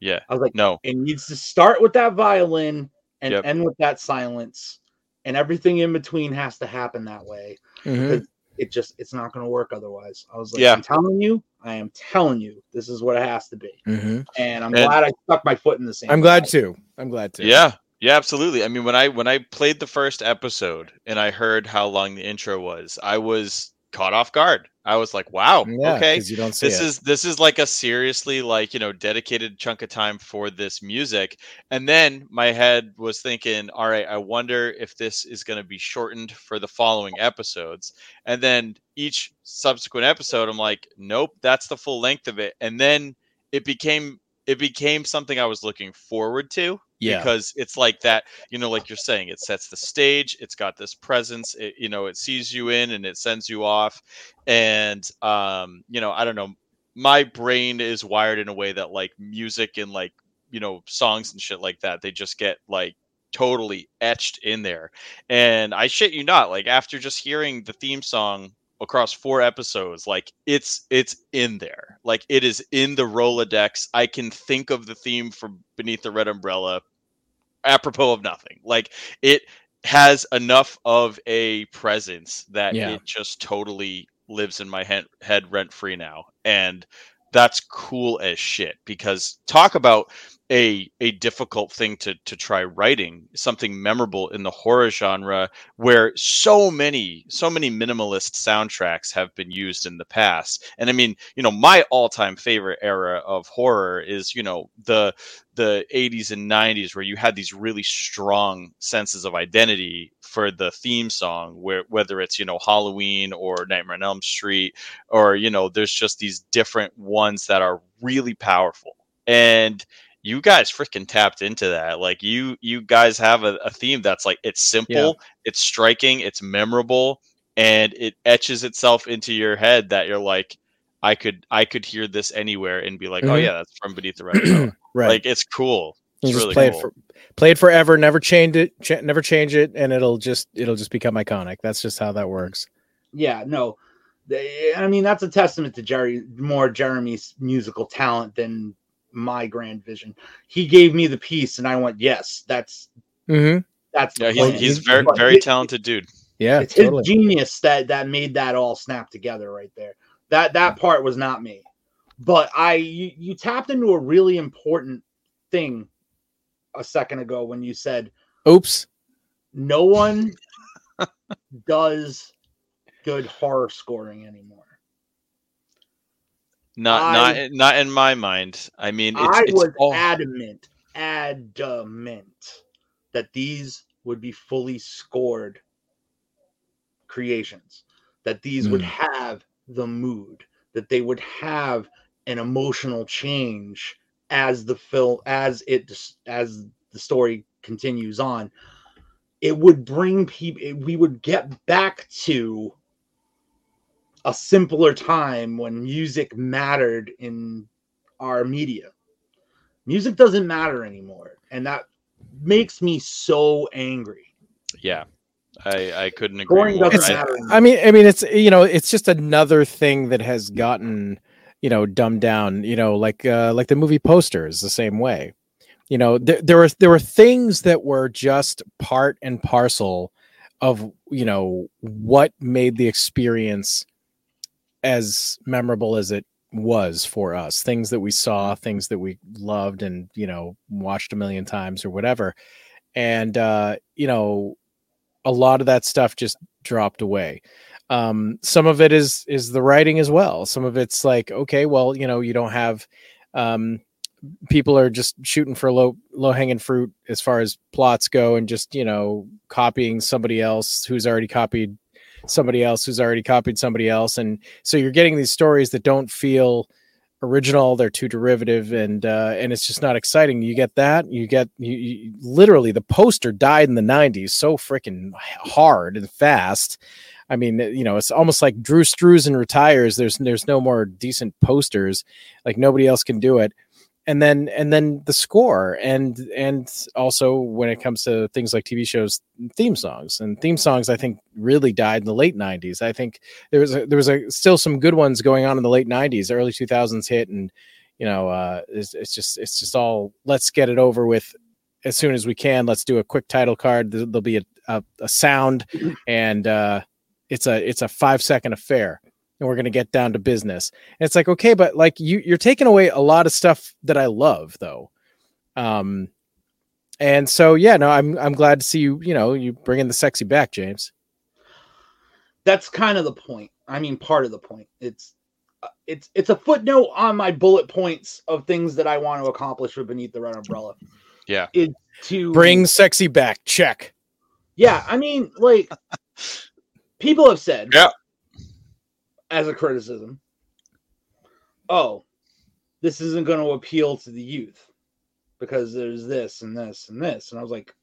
Yeah. I was like, no. It needs to start with that violin and yep. end with that silence. And everything in between has to happen that way. Mm-hmm. It just, it's not going to work otherwise. I was like, yeah. I'm telling you, I am telling you, this is what it has to be. Mm-hmm. And I'm and glad I stuck my foot in the sand. I'm glad too. I'm glad too. Yeah. Yeah, absolutely. I mean, when I, when I played the first episode and I heard how long the intro was, I was caught off guard. I was like, wow, yeah, okay. You don't see this it. is, this is like a seriously like, you know, dedicated chunk of time for this music. And then my head was thinking, all right, I wonder if this is going to be shortened for the following episodes. And then each subsequent episode, I'm like, nope, that's the full length of it. And then it became, it became something I was looking forward to. Yeah. Because it's like that, you know, like you're saying, it sets the stage. It's got this presence, it, you know, it sees you in and it sends you off. And, um, you know, I don't know. My brain is wired in a way that like music and like, you know, songs and shit like that, they just get like totally etched in there. And I shit you not, like after just hearing the theme song across four episodes, like it's it's in there, like it is in the Rolodex. I can think of the theme for Beneath the Red Umbrella apropos of nothing. Like it has enough of a presence that yeah. it just totally lives in my head, head rent free now, and that's cool as shit. Because talk about a a difficult thing to to try writing something memorable in the horror genre, where so many so many minimalist soundtracks have been used in the past. And I mean, you know, my all-time favorite era of horror is, you know, the the eighties and nineties, where you had these really strong senses of identity for the theme song, where whether it's, you know, Halloween or Nightmare on Elm Street, or, you know, there's just these different ones that are really powerful. And you guys freaking tapped into that. Like you you guys have a, a theme that's like, it's simple, yeah. it's striking, it's memorable, and it etches itself into your head that you're like, I could I could hear this anywhere and be like, mm-hmm. oh yeah, that's from Beneath the Red Umbrella. Right. Like it's cool. It's just really play cool. It for, play it forever, never change it, ch- never change it, and it'll just it'll just become iconic. That's just how that works. Yeah, no. I mean, that's a testament to Jerry more Jeremy's musical talent than my grand vision. He gave me the piece and I went, yes, that's mm-hmm. that's yeah, he's, he's very very talented dude. Yeah, it's totally his genius that that made that all snap together right there. That that part was not me, but I you, you tapped into a really important thing a second ago when you said, oops, no one does good horror scoring anymore. Not, I, not, not in my mind. I mean, it's, I it's was all... adamant, adamant that these would be fully scored creations, that these mm. would have the mood, that they would have an emotional change as the film, as it, as the story continues on. It would bring people. We would get back to a simpler time when music mattered in our media. Music doesn't matter anymore, and that makes me so angry. Yeah, I, I couldn't agree more. I, I mean, I mean, it's, you know, it's just another thing that has gotten, you know, dumbed down. You know, like uh, like the movie poster is the same way. You know, there there were there were things that were just part and parcel of, you know, what made the experience as memorable as it was for us. Things that we saw, things that we loved and, you know, watched a million times or whatever. And, uh, you know, a lot of that stuff just dropped away. Um, some of it is, is the writing as well. Some of it's like, okay, well, you know, you don't have, um, people are just shooting for low, low hanging fruit as far as plots go, and just, you know, copying somebody else who's already copied somebody else who's already copied somebody else. And so you're getting these stories that don't feel original. They're too derivative, and uh and it's just not exciting. You get that you get you, you literally the poster died in the nineties so freaking hard and fast. I mean, you know, it's almost like Drew Struzan retires. There's there's no more decent posters. Like nobody else can do it. and then and then the score, and and also when it comes to things like T V shows, theme songs and theme songs, I think really died in the late nineties. I think there was a, there was a, still some good ones going on in the late nineties, early two thousands hit, and you know, uh, it's, it's just it's just all let's get it over with as soon as we can. Let's do a quick title card. There'll be a a, a sound, and uh, it's a it's a five second affair. And we're going to get down to business. And it's like, okay, but like you, you're taking away a lot of stuff that I love though. Um, and so, yeah, no, I'm, I'm glad to see you, you know, you bringing the sexy back, James. That's kind of the point. I mean, part of the point. It's, uh, it's, it's a footnote on my bullet points of things that I want to accomplish with Beneath the Red Umbrella. Yeah. Is to bring sexy back. Check. Yeah. I mean, like people have said, yeah, as a criticism, oh, this isn't going to appeal to the youth because there's this and this and this. And I was like,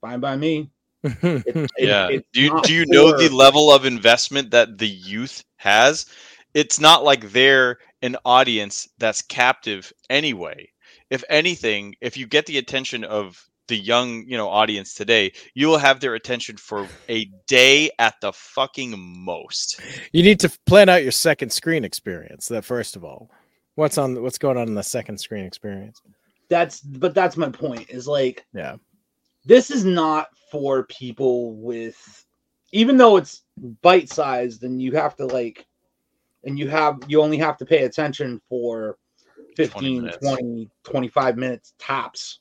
fine by me. It, it, yeah. Do you, do you for... know the level of investment that the youth has? It's not like they're an audience that's captive anyway. If anything, if you get the attention of the young, you know, audience today, you will have their attention for a day at the fucking most. You need to plan out your second screen experience. That first of all, what's on, what's going on in the second screen experience? That's, but that's my point. Is like, yeah, this is not for people with, even though it's bite sized, and you have to like, and you have, you only have to pay attention for fifteen, twenty, twenty-five minutes tops.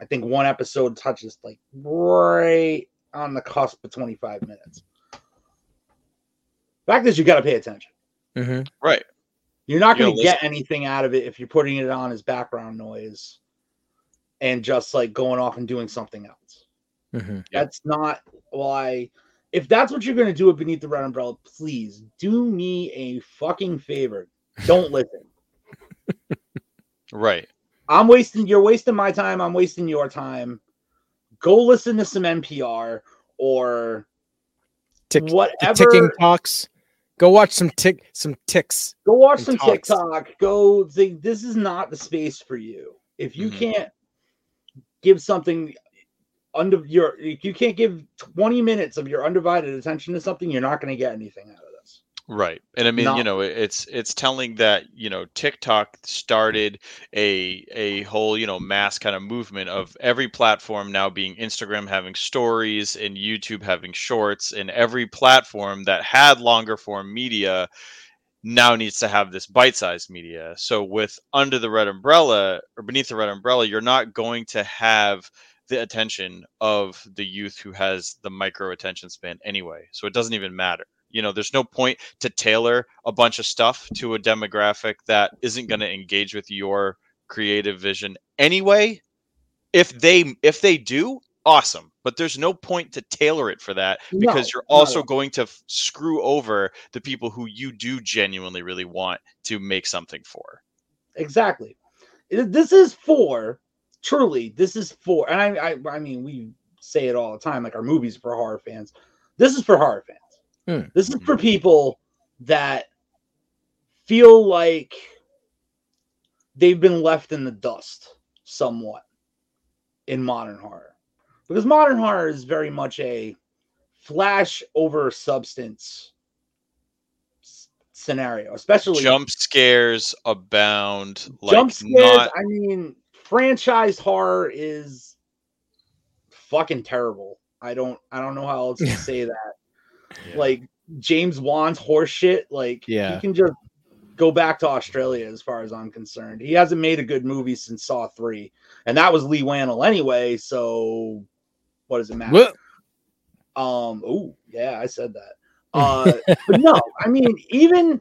I think one episode touches like right on the cusp of twenty-five minutes. Fact is, you got to pay attention. Mm-hmm. Right. You're not going to get anything out of it if you're putting it on as background noise and just like going off and doing something else. Mm-hmm. That's not why. If that's what you're going to do with Beneath the Red Umbrella, please do me a fucking favor. Don't listen. Right. I'm wasting, you're wasting my time. I'm wasting your time. Go listen to some N P R or tick, whatever. Ticking talks. Go watch some tick, some ticks. Go watch some talks. TikTok. Go. Think, this is not the space for you. If you mm-hmm. can't give something under your, if you can't give twenty minutes of your undivided attention to something, you're not going to get anything out of this. Right. And I mean, no. you know, it's it's telling that, you know, TikTok started a a whole, you know, mass kind of movement of every platform now being Instagram having stories and YouTube having shorts, and every platform that had longer form media now needs to have this bite-sized media. So with Under the Red Umbrella or Beneath the Red Umbrella, you're not going to have the attention of the youth who has the micro attention span anyway. So it doesn't even matter. You know, there's no point to tailor a bunch of stuff to a demographic that isn't going to engage with your creative vision anyway. If they if they do, awesome. But there's no point to tailor it for that, because no, you're also no. going to f- screw over the people who you do genuinely really want to make something for. Exactly. This is for, truly, this is for, and I, I, I mean, we say it all the time, like our movies for horror fans. This is for horror fans. This is for people that feel like they've been left in the dust somewhat in modern horror. Because modern horror is very much a flash over substance s- scenario, especially jump scares abound. Like jump scares, not... I mean, franchised horror is fucking terrible. I don't I don't know how else to say that. Yeah. Like James Wan's horse shit, like yeah. he can just go back to Australia as far as I'm concerned. He hasn't made a good movie since Saw three, and that was Lee Wannell anyway, so what does it matter? What? Um oh yeah, I said that. Uh but no, I mean, even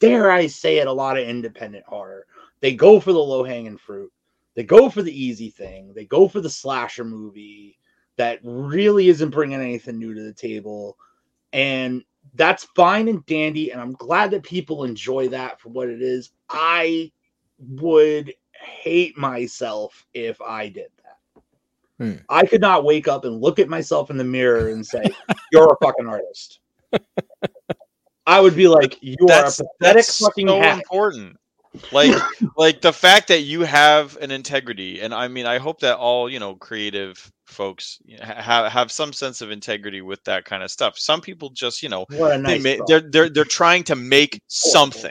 dare I say it, a lot of independent horror. They go for the low-hanging fruit, they go for the easy thing, they go for the slasher movie that really isn't bringing anything new to the table. And that's fine and dandy. And I'm glad that people enjoy that for what it is. I would hate myself if I did that. Hmm. I could not wake up and look at myself in the mirror and say, you're a fucking artist. I would be like, you that's, are a pathetic that's fucking so hack. Important. Like, like the fact that you have an integrity, and I mean, I hope that all, you know, creative folks have have some sense of integrity with that kind of stuff. Some people just, you know, nice they ma- they're they're they're trying to make something.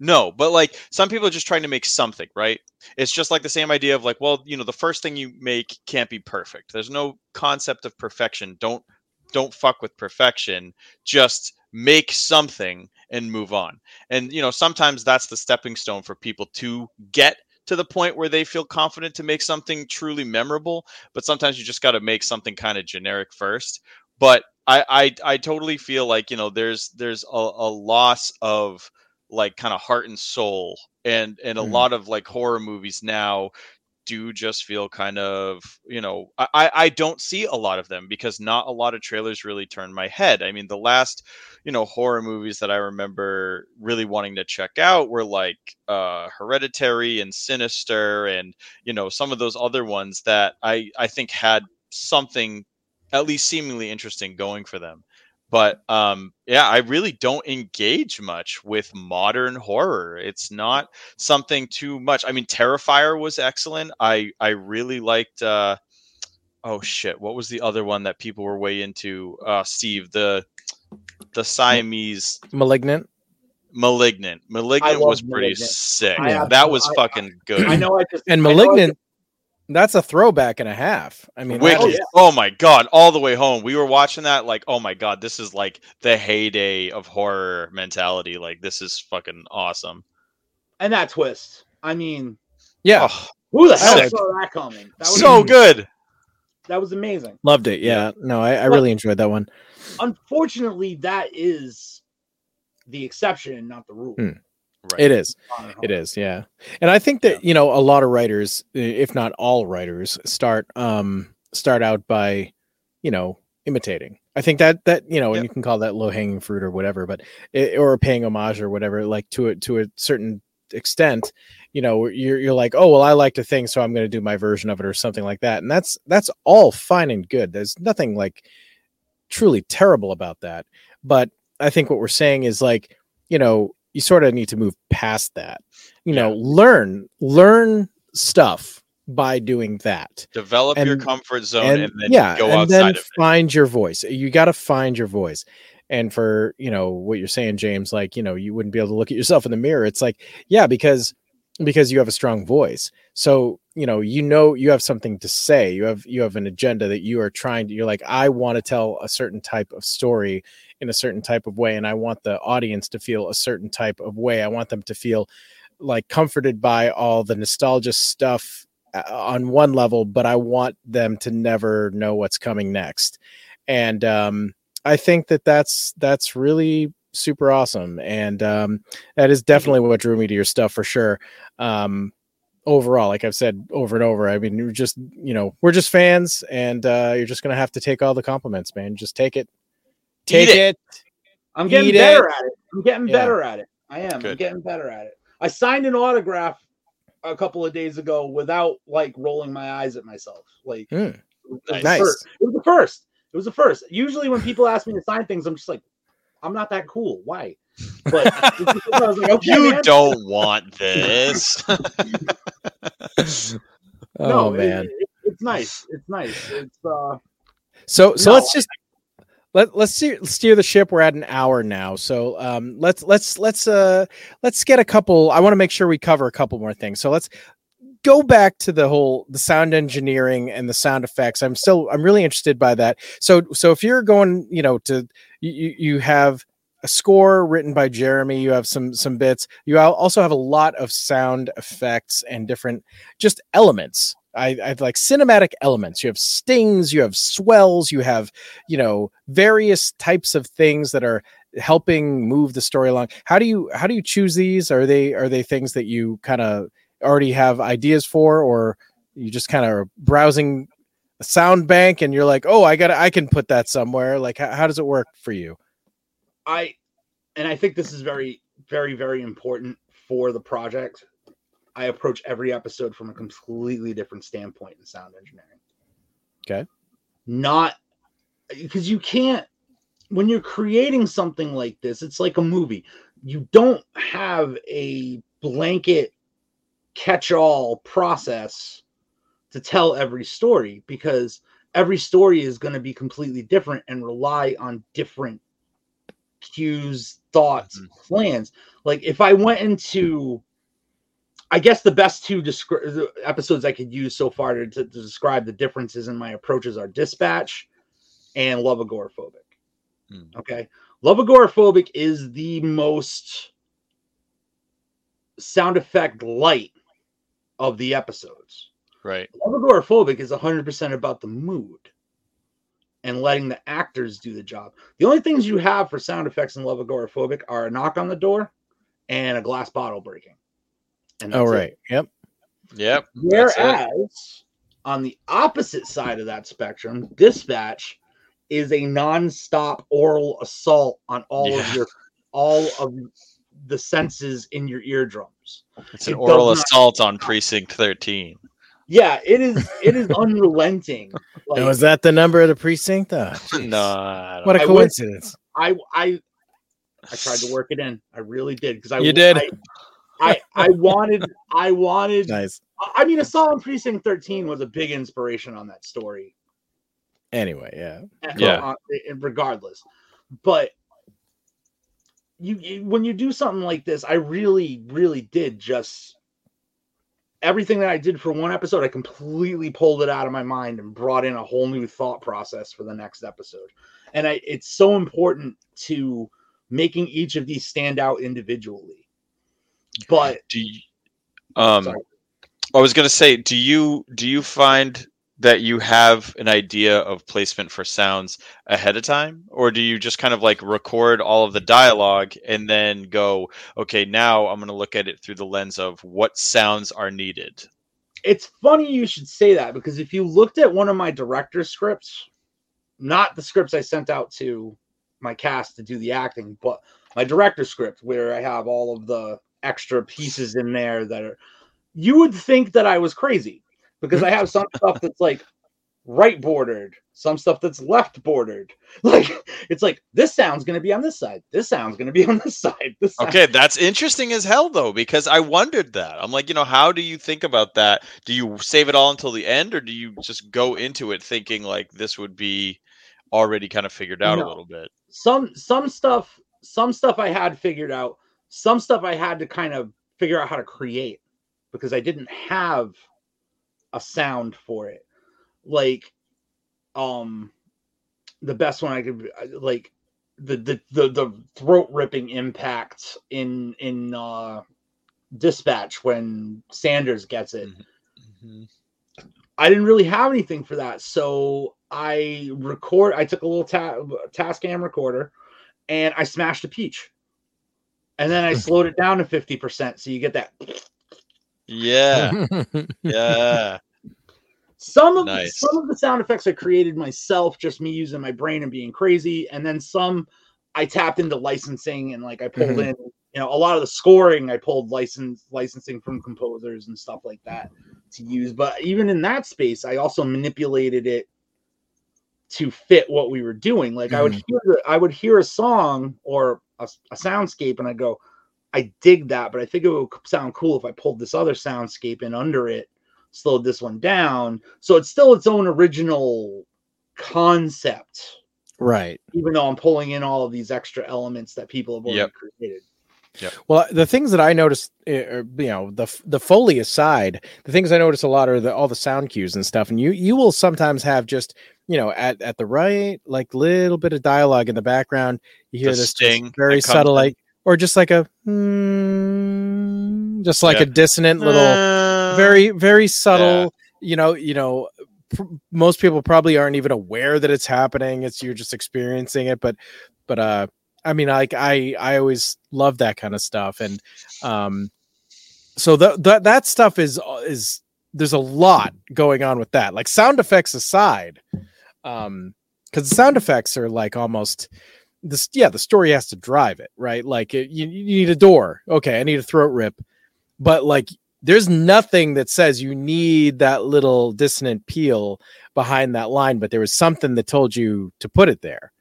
No, but like some people are just trying to make something, right? It's just like the same idea of like, well, you know, the first thing you make can't be perfect. There's no concept of perfection. Don't don't fuck with perfection. Just make something and move on. And, you know, sometimes that's the stepping stone for people to get to the point where they feel confident to make something truly memorable. But sometimes you just got to make something kind of generic first. But I, I I totally feel like, you know, there's there's a, a loss of like kind of heart and soul, and and a mm. lot of like horror movies now do just feel kind of, you know, I I don't see a lot of them because not a lot of trailers really turn my head. I mean, the last, you know, horror movies that I remember really wanting to check out were like uh, Hereditary and Sinister, and you know, some of those other ones that I I think had something at least seemingly interesting going for them. But um, yeah, I really don't engage much with modern horror. It's not something too much. I mean, Terrifier was excellent. I, I really liked. Uh, oh shit, what was the other one that people were way into? Uh, Steve, the the Siamese Malignant. Malignant. Malignant was pretty Malignant. sick. I, that I, was I, fucking I, good. I know. I just and Malignant. That's a throwback and a half. I mean, Wicked. Oh, yeah. Oh my God. All the way home. We were watching that. Like, oh my God, this is like the heyday of horror mentality. Like, this is fucking awesome. And that twist. I mean, yeah. Oh, who the hell sick. saw that coming? That was so amazing. good. That was amazing. Loved it. Yeah. No, I, I really enjoyed that one. Unfortunately, that is the exception, not the rule. Hmm. Right. It is. It is. Yeah. And I think that, yeah. you know, a lot of writers, if not all writers, start um, start out by, you know, imitating. I think that that, you know, and yep. you can call that low hanging fruit or whatever, but it, or paying homage or whatever, like to it, to a certain extent, you know, you're, you're like, oh, well, I like the thing, so I'm going to do my version of it or something like that. And that's that's all fine and good. There's nothing like truly terrible about that. But I think what we're saying is like, you know, you sort of need to move past that, you know, yeah. learn, learn stuff by doing that. Develop and, your comfort zone and, and then yeah, go and outside then of it. Find your voice. You got to find your voice. And for, you know, what you're saying, James, like, you know, you wouldn't be able to look at yourself in the mirror. It's like, yeah, because, because you have a strong voice. So, you know, you know, you have something to say, you have, you have an agenda that you are trying to, you're like, I want to tell a certain type of story in a certain type of way. And I want the audience to feel a certain type of way. I want them to feel like comforted by all the nostalgia stuff on one level, but I want them to never know what's coming next. And, um, I think that that's, that's really super awesome. And, um, that is definitely what drew me to your stuff for sure. Um, Overall, like I've said over and over, I mean, you're just, you know, we're just fans, and uh, you're just going to have to take all the compliments, man. Just take it. Take it. it. I'm getting Eat better it. at it. I'm getting yeah. better at it. I am. Good. I'm getting better at it. I signed an autograph a couple of days ago without, like, rolling my eyes at myself. Like, mm. it nice. First. It was the first. It was the first. Usually when people ask me to sign things, I'm just like, I'm not that cool. Why? But I was like, okay, you man. don't want this. Oh no, man, it, it, it's nice. It's nice. It's uh. So so no. let's just let let's steer, steer the ship. We're at an hour now, so um let's let's let's uh let's get a couple. I want to make sure we cover a couple more things. So let's go back to the whole the sound engineering and the sound effects. I'm still I'm really interested by that. So so if you're going, you know, to you you have. a score written by Jeremy. You have some some bits. You also have a lot of sound effects and different just elements. I, I like cinematic elements. You have stings. You have swells. You have, you know, various types of things that are helping move the story along. How do you how do you choose these? Are they are they things that you kind of already have ideas for, or you just kind of browsing a sound bank and you're like, oh, I got I can put that somewhere. Like, how, how does it work for you? I, and I think this is very, very, very important for the project. I approach every episode from a completely different standpoint in sound engineering. Okay. Not because you can't, when you're creating something like this, it's like a movie. You don't have a blanket catch-all process to tell every story, because every story is going to be completely different and rely on different cues, thoughts, mm-hmm. plans. Like if I went into, I guess the best two descri- episodes I could use so far to, to, to describe the differences in my approaches are Dispatch and Love Agoraphobic. Mm-hmm. Okay. Love Agoraphobic is the most sound effect light of the episodes. Right. Love Agoraphobic is one hundred percent about the mood and letting the actors do the job. The only things you have for sound effects in Love Agoraphobic are a knock on the door and a glass bottle breaking. And that's oh, right. It. Yep. Yep. Whereas on the opposite side of that spectrum, Dispatch is a nonstop oral assault on all yeah. of your all of the senses in your eardrums. It's it an oral not... assault on Precinct thirteen. Yeah, it is. It is unrelenting. Like, now, was that the number of the precinct? Oh, no. What a I coincidence! Went, I I I tried to work it in. I really did because I you did. I, I I wanted I wanted. Nice. I mean, Assault on Precinct thirteen was a big inspiration on that story. Anyway, yeah, and, yeah. Uh, regardless, but you, you when you do something like this, I really, really did just everything that I did for one episode, I completely pulled it out of my mind and brought in a whole new thought process for the next episode. And I, it's so important to making each of these stand out individually. But do you, um, sorry. I was going to say, do you do you find that you have an idea of placement for sounds ahead of time? Or do you just kind of like record all of the dialogue and then go, okay, now I'm going to look at it through the lens of what sounds are needed? It's funny you should say that, because if you looked at one of my director scripts, not the scripts I sent out to my cast to do the acting, but my director script where I have all of the extra pieces in there that are, you would think that I was crazy. Because I have some stuff that's like right bordered, some stuff that's left bordered. Like it's like this sound's gonna be on this side, this sound's gonna be on this side. This okay, sound. That's interesting as hell though, because I wondered that. I'm like, you know, how do you think about that? Do you save it all until the end, or do you just go into it thinking like this would be already kind of figured out no. a little bit? Some some stuff, some stuff I had figured out, some stuff I had to kind of figure out how to create because I didn't have a sound for it. Like um the best one I could like the the the, the throat ripping impact in in uh Dispatch when Sanders gets it. Mm-hmm. I didn't really have anything for that, so I record I took a little ta- Tascam recorder and I smashed a peach, and then I slowed it down to fifty percent so you get that. Yeah. Yeah. Some of nice. the, some of the sound effects I created myself, just me using my brain and being crazy, and then some I tapped into licensing and like I pulled mm-hmm. in, you know, a lot of the scoring I pulled license licensing from composers and stuff like that to use. But even in that space, I also manipulated it to fit what we were doing. Like mm-hmm. I would hear I would hear a song or a, a soundscape, and I go, I dig that, but I think it would sound cool if I pulled this other soundscape in under it, slowed this one down. So it's still its own original concept. Right. Even though I'm pulling in all of these extra elements that people have already yep. created. Yep. Well, the things that I noticed, you know, the the Foley aside, the things I notice a lot are the, all the sound cues and stuff. And you you will sometimes have just, you know, at, at the right, like little bit of dialogue in the background. You hear the this sting very subtle, like, or just like a, mm, just like yeah. a dissonant little, uh, very, very subtle, yeah. you know, you know, pr- most people probably aren't even aware that it's happening. It's, you're just experiencing it. But, but, uh, I mean, like I, I always love that kind of stuff. And, um, so that, that, that stuff is, is there's a lot going on with that. Like sound effects aside, um, cause sound effects are like almost, This, yeah, the story has to drive it, right? Like it, you, you need a door. Okay, I need a throat rip. But like there's nothing that says you need that little dissonant peel behind that line, but there was something that told you to put it there.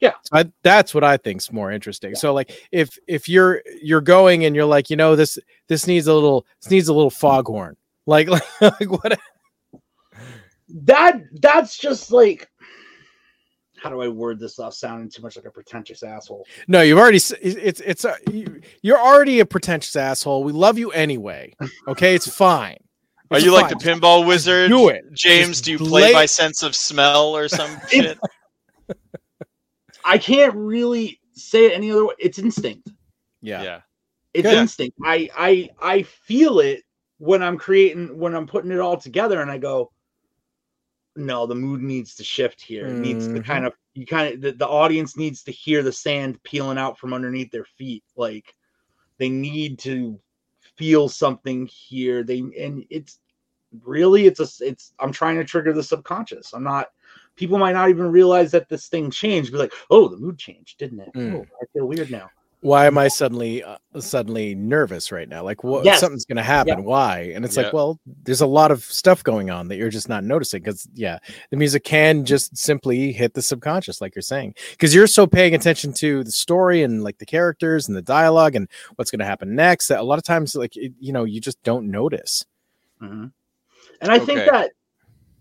Yeah, I, that's what I think's more interesting. Yeah. So, like, if if you're you're going and you're like, you know, this this needs a little this needs a little foghorn, like, like, like what? That that's just like, how do I word this off sounding too much like a pretentious asshole? No, you've already it's it's a, you're already a pretentious asshole. We love you anyway. Okay, it's fine. Are you fine. Like the pinball wizard? Do it, James. Just do you play late. by sense of smell or some shit? I can't really say it any other way. It's instinct. Yeah. yeah. It's Good. instinct. I, I, I feel it when I'm creating, when I'm putting it all together, and I go, no, the mood needs to shift here. It mm-hmm. needs to kind of, you kind of, the, the audience needs to hear the sand peeling out from underneath their feet. Like, they need to feel something here. They, and it's really, it's a, it's, I'm trying to trigger the subconscious. I'm not, People might not even realize that this thing changed. Be like, oh, the mood changed, didn't it? Mm. Oh, I feel weird now. Why am I suddenly uh, suddenly nervous right now? Like, what? Yes. Something's going to happen. Yeah. Why? And it's yeah. like, well, there's a lot of stuff going on that you're just not noticing. Because, yeah, the music can just simply hit the subconscious, like you're saying. Because you're so paying attention to the story and, like, the characters and the dialogue and what's going to happen next, that a lot of times, like, it, you know, you just don't notice. Mm-hmm. And I okay. think that...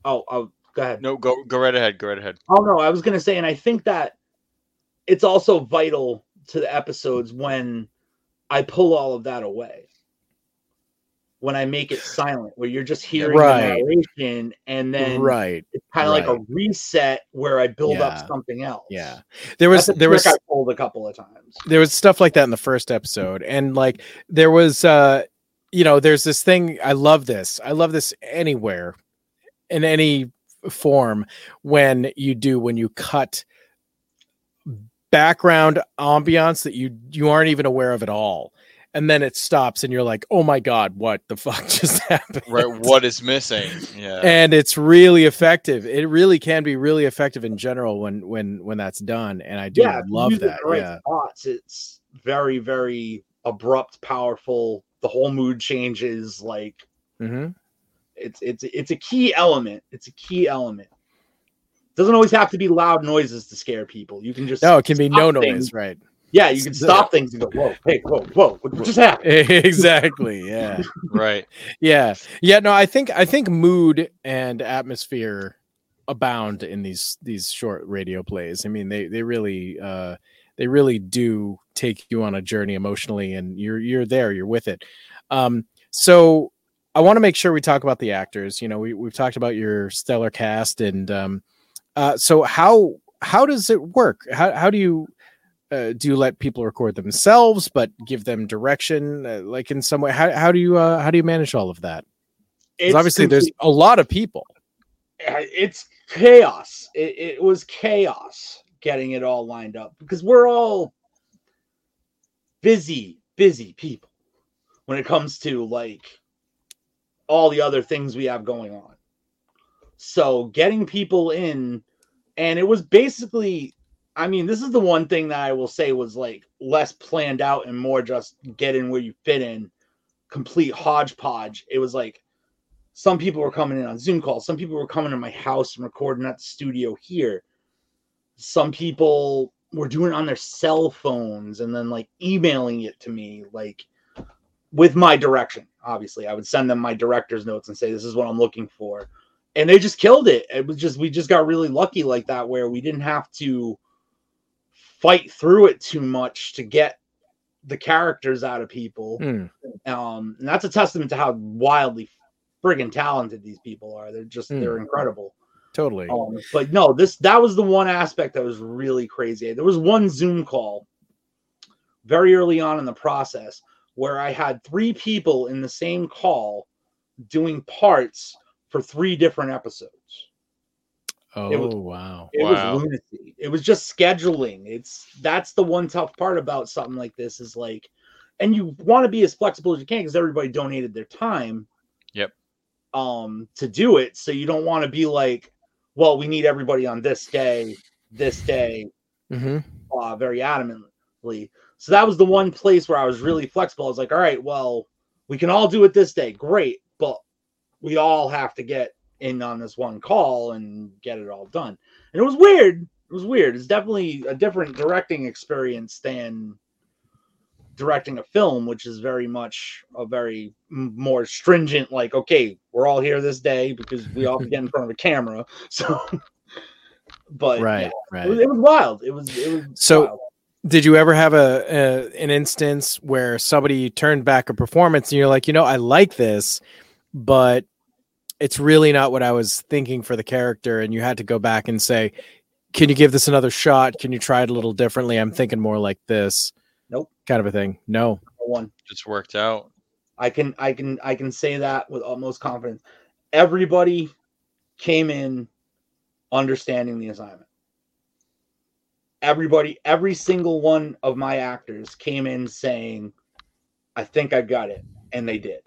Oh, I'll... Go ahead. No, go go right ahead. Go right ahead. Oh no, I was gonna say, and I think that it's also vital to the episodes when I pull all of that away. When I make it silent, where you're just hearing right. the narration, and then right. it's kind of right. like a reset where I build yeah. up something else. Yeah, there was there was I pulled a couple of times. There was stuff like that in the first episode, and like there was, uh, you know, there's this thing. I love this. I love this anywhere, in any form, when you do when you cut background ambiance that you you aren't even aware of at all, and then it stops and you're like, oh my god, what the fuck just happened, right? What is missing? Yeah. And it's really effective. It really can be really effective in general when when when that's done. And I do yeah, love that right yeah spots. It's very, very abrupt, powerful. The whole mood changes, like mm-hmm. It's it's it's a key element. It's a key element. Doesn't always have to be loud noises to scare people. You can just no. It can be no things. noise, right? Yeah, you can stop things and go, whoa, hey, whoa, whoa, what just happened? Exactly. Yeah. Right. Yeah. Yeah. No, I think I think mood and atmosphere abound in these these short radio plays. I mean, they they really uh, they really do take you on a journey emotionally, and you're you're there, you're with it. Um, so. I want to make sure we talk about the actors. You know, we, we've talked about your stellar cast, and um, uh, so how how does it work? How how do you uh, do you let people record themselves, but give them direction, uh, like in some way? How how do you uh, how do you manage all of that? Because obviously, complete, there's a lot of people. It's chaos. It, it was chaos getting it all lined up, because we're all busy, busy people when it comes to like all the other things we have going on. So getting people in, and it was basically, I mean, this is the one thing that I will say was like less planned out and more just get in where you fit in, complete hodgepodge. It was like, some people were coming in on Zoom calls. Some people were coming to my house and recording at the studio here. Some people were doing it on their cell phones and then like emailing it to me, like with my direction. Obviously, I would send them my director's notes and say, this is what I'm looking for. And they just killed it. It was just, we just got really lucky like that, where we didn't have to fight through it too much to get the characters out of people. Mm. Um, and that's a testament to how wildly friggin' talented these people are. They're just, mm. they're incredible. Totally. Um, but no, this, that was the one aspect that was really crazy. There was one Zoom call very early on in the process where I had three people in the same call doing parts for three different episodes. Oh, it was, wow. It wow. was lunacy. It was just scheduling. It's that's the one tough part about something like this is like, and you want to be as flexible as you can because everybody donated their time Yep. Um, to do it. So you don't want to be like, well, we need everybody on this day, this day, mm-hmm. uh, very adamantly. So that was the one place where I was really flexible. I was like, all right, well, we can all do it this day. Great. But we all have to get in on this one call and get it all done. And it was weird. It was weird. It's definitely a different directing experience than directing a film, which is very much a very more stringent, like, okay, we're all here this day because we all get in front of a camera. So, but right, yeah, right. It, was, it was wild. It was, it was so wild. Did you ever have a, a an instance where somebody turned back a performance and you're like, you know, I like this, but it's really not what I was thinking for the character, and you had to go back and say, can you give this another shot? Can you try it a little differently? I'm thinking more like this. Nope. Kind of a thing. No. No one. It's worked out. I can I can I can say that with utmost confidence. Everybody came in understanding the assignment. Everybody, every single one of my actors came in saying, I think I got it. And they did.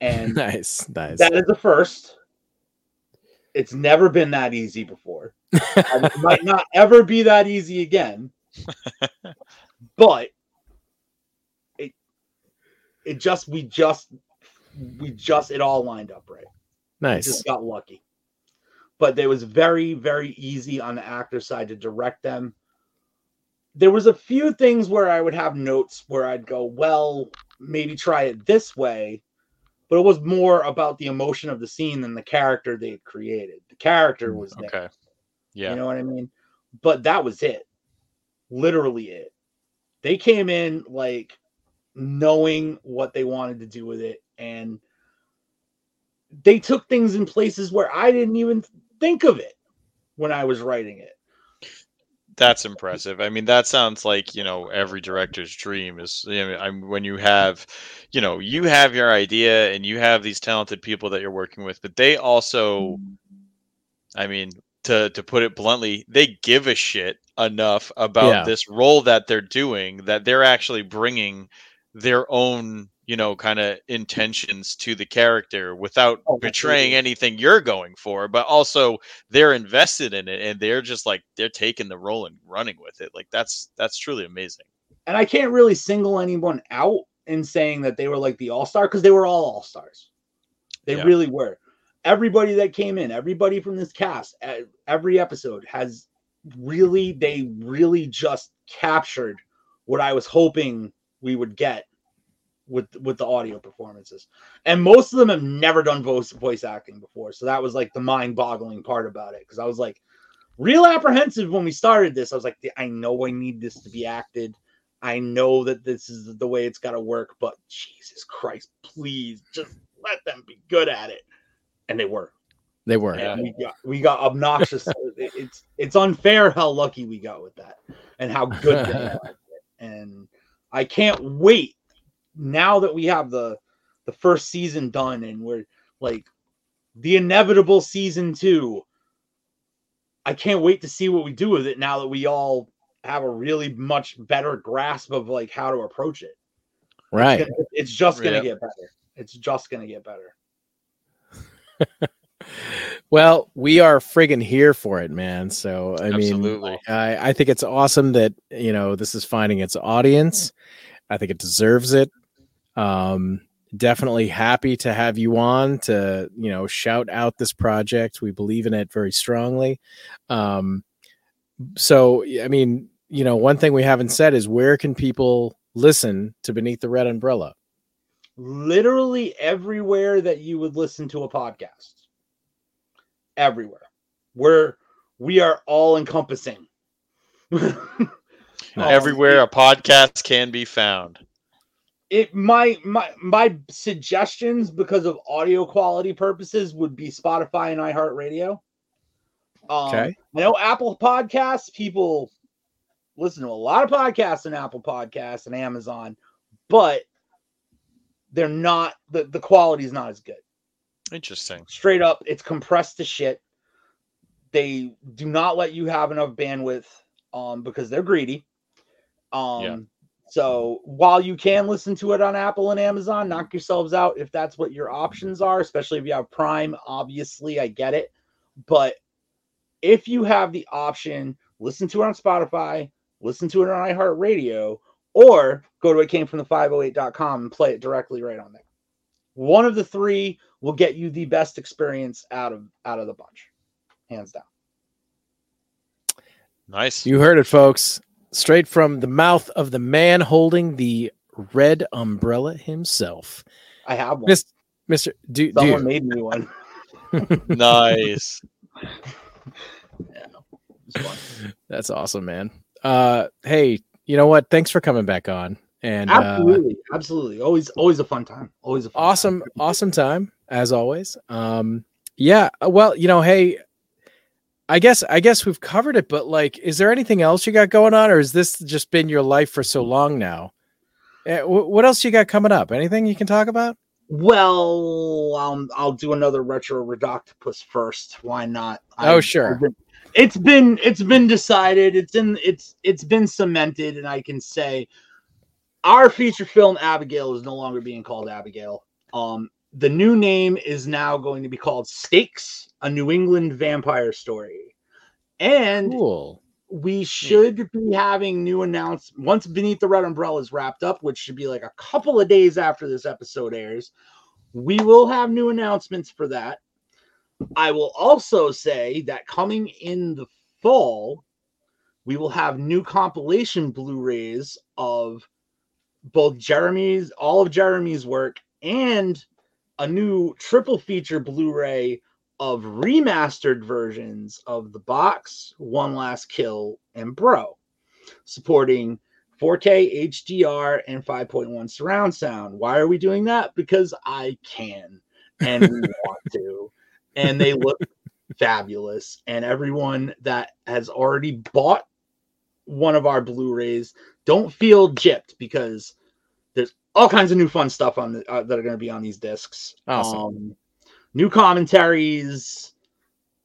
And nice, nice. That is the first. It's never been that easy before. It might not ever be that easy again. But it it just we just we just it all lined up right. Nice. We just got lucky. But it was very, very easy on the actor side to direct them. There was a few things where I would have notes where I'd go, well, maybe try it this way. But it was more about the emotion of the scene than the character they had created. The character was there. Okay. Yeah. You know what I mean? But that was it. Literally it. They came in like knowing what they wanted to do with it. And they took things in places where I didn't even think of it when I was writing it. That's impressive. I mean, that sounds like, you know, every director's dream is, you know, I'm, when you have, you know, you have your idea and you have these talented people that you're working with, but they also, I mean, to, to put it bluntly, they give a shit enough about yeah. this role that they're doing that they're actually bringing their own, you know, kind of intentions to the character without oh, betraying absolutely. anything you're going for, but also they're invested in it and they're just like, they're taking the role and running with it. Like that's, that's truly amazing. And I can't really single anyone out in saying that they were like the all-star, because they were all all-stars. They yeah. really were. Everybody that came in, everybody from this cast, every episode has really, they really just captured what I was hoping we would get with with the audio performances, and most of them have never done voice voice acting before, so that was like the mind-boggling part about it, because I was like real apprehensive when we started this. I was like, I know I need this to be acted, I know that this is the way it's got to work, but Jesus Christ, please just let them be good at it. And they were they were yeah. we, got, we got obnoxious. it's it's unfair how lucky we got with that and how good they got it. And I can't wait. Now that we have the the first season done and we're like the inevitable season two, I can't wait to see what we do with it now that we all have a really much better grasp of like how to approach it. Right. It's, gonna, it's just going to yep. get better. It's just going to get better. Well, we are friggin' here for it, man. So, I Absolutely. mean, I, I think it's awesome that, you know, this is finding its audience. I think it deserves it. Um, definitely happy to have you on to, you know, shout out this project. We believe in it very strongly. Um, so, I mean, you know, one thing we haven't said is where can people listen to Beneath the Red Umbrella? Literally everywhere that you would listen to a podcast. Everywhere. We're, we are all encompassing. Nice. Everywhere a podcast can be found. It my my my suggestions, because of audio quality purposes, would be Spotify and iHeartRadio. Um, okay. I know Apple Podcasts, people listen to a lot of podcasts on Apple Podcasts and Amazon, but they're not the, the quality is not as good. Interesting. Straight up, it's compressed to shit. They do not let you have enough bandwidth um, because they're greedy. Um, yeah. So while you can listen to it on Apple and Amazon, knock yourselves out if that's what your options are, especially if you have Prime. Obviously, I get it. But if you have the option, listen to it on Spotify, listen to it on iHeartRadio, or go to it came from the five oh eight dot com and play it directly right on there. One of the three will get you the best experience out of out of the bunch, hands down. Nice. You heard it, folks. Straight from the mouth of the man holding the red umbrella himself. I have one. Mister Mister Do, Someone do. made me one. Nice. Yeah, that's awesome, man. Uh, hey, you know what? Thanks for coming back on. And absolutely, uh, absolutely. Always, always a fun time. Always a fun awesome, time. awesome time as always. Um, yeah. Well, you know, hey, I guess I guess we've covered it, but like, is there anything else you got going on, or has this just been your life for so long now? What else you got coming up? Anything you can talk about? Well, um, I'll do another Retro Redoctopus first. Why not? Oh, I, sure. Been, it's been it's been decided. It's in it's it's been cemented, and I can say our feature film Abigail is no longer being called Abigail. Um, the new name is now going to be called Stakes: A New England Vampire Story, and cool. We should be having new announcements once Beneath the Red Umbrella is wrapped up, which should be like a couple of days after this episode airs. We will have new announcements for that. I will also say that coming in the fall, we will have new compilation Blu-rays of both Jeremy's, all of Jeremy's work, and a new triple feature Blu-ray of remastered versions of The Box, One Last Kill, and Bro, supporting four K, H D R, and five point one surround sound. Why are we doing that? Because I can, and we want to, and they look fabulous. And everyone that has already bought one of our Blu-rays, don't feel gypped, because there's all kinds of new fun stuff on the, uh, that are going to be on these discs. Awesome. Um, New commentaries,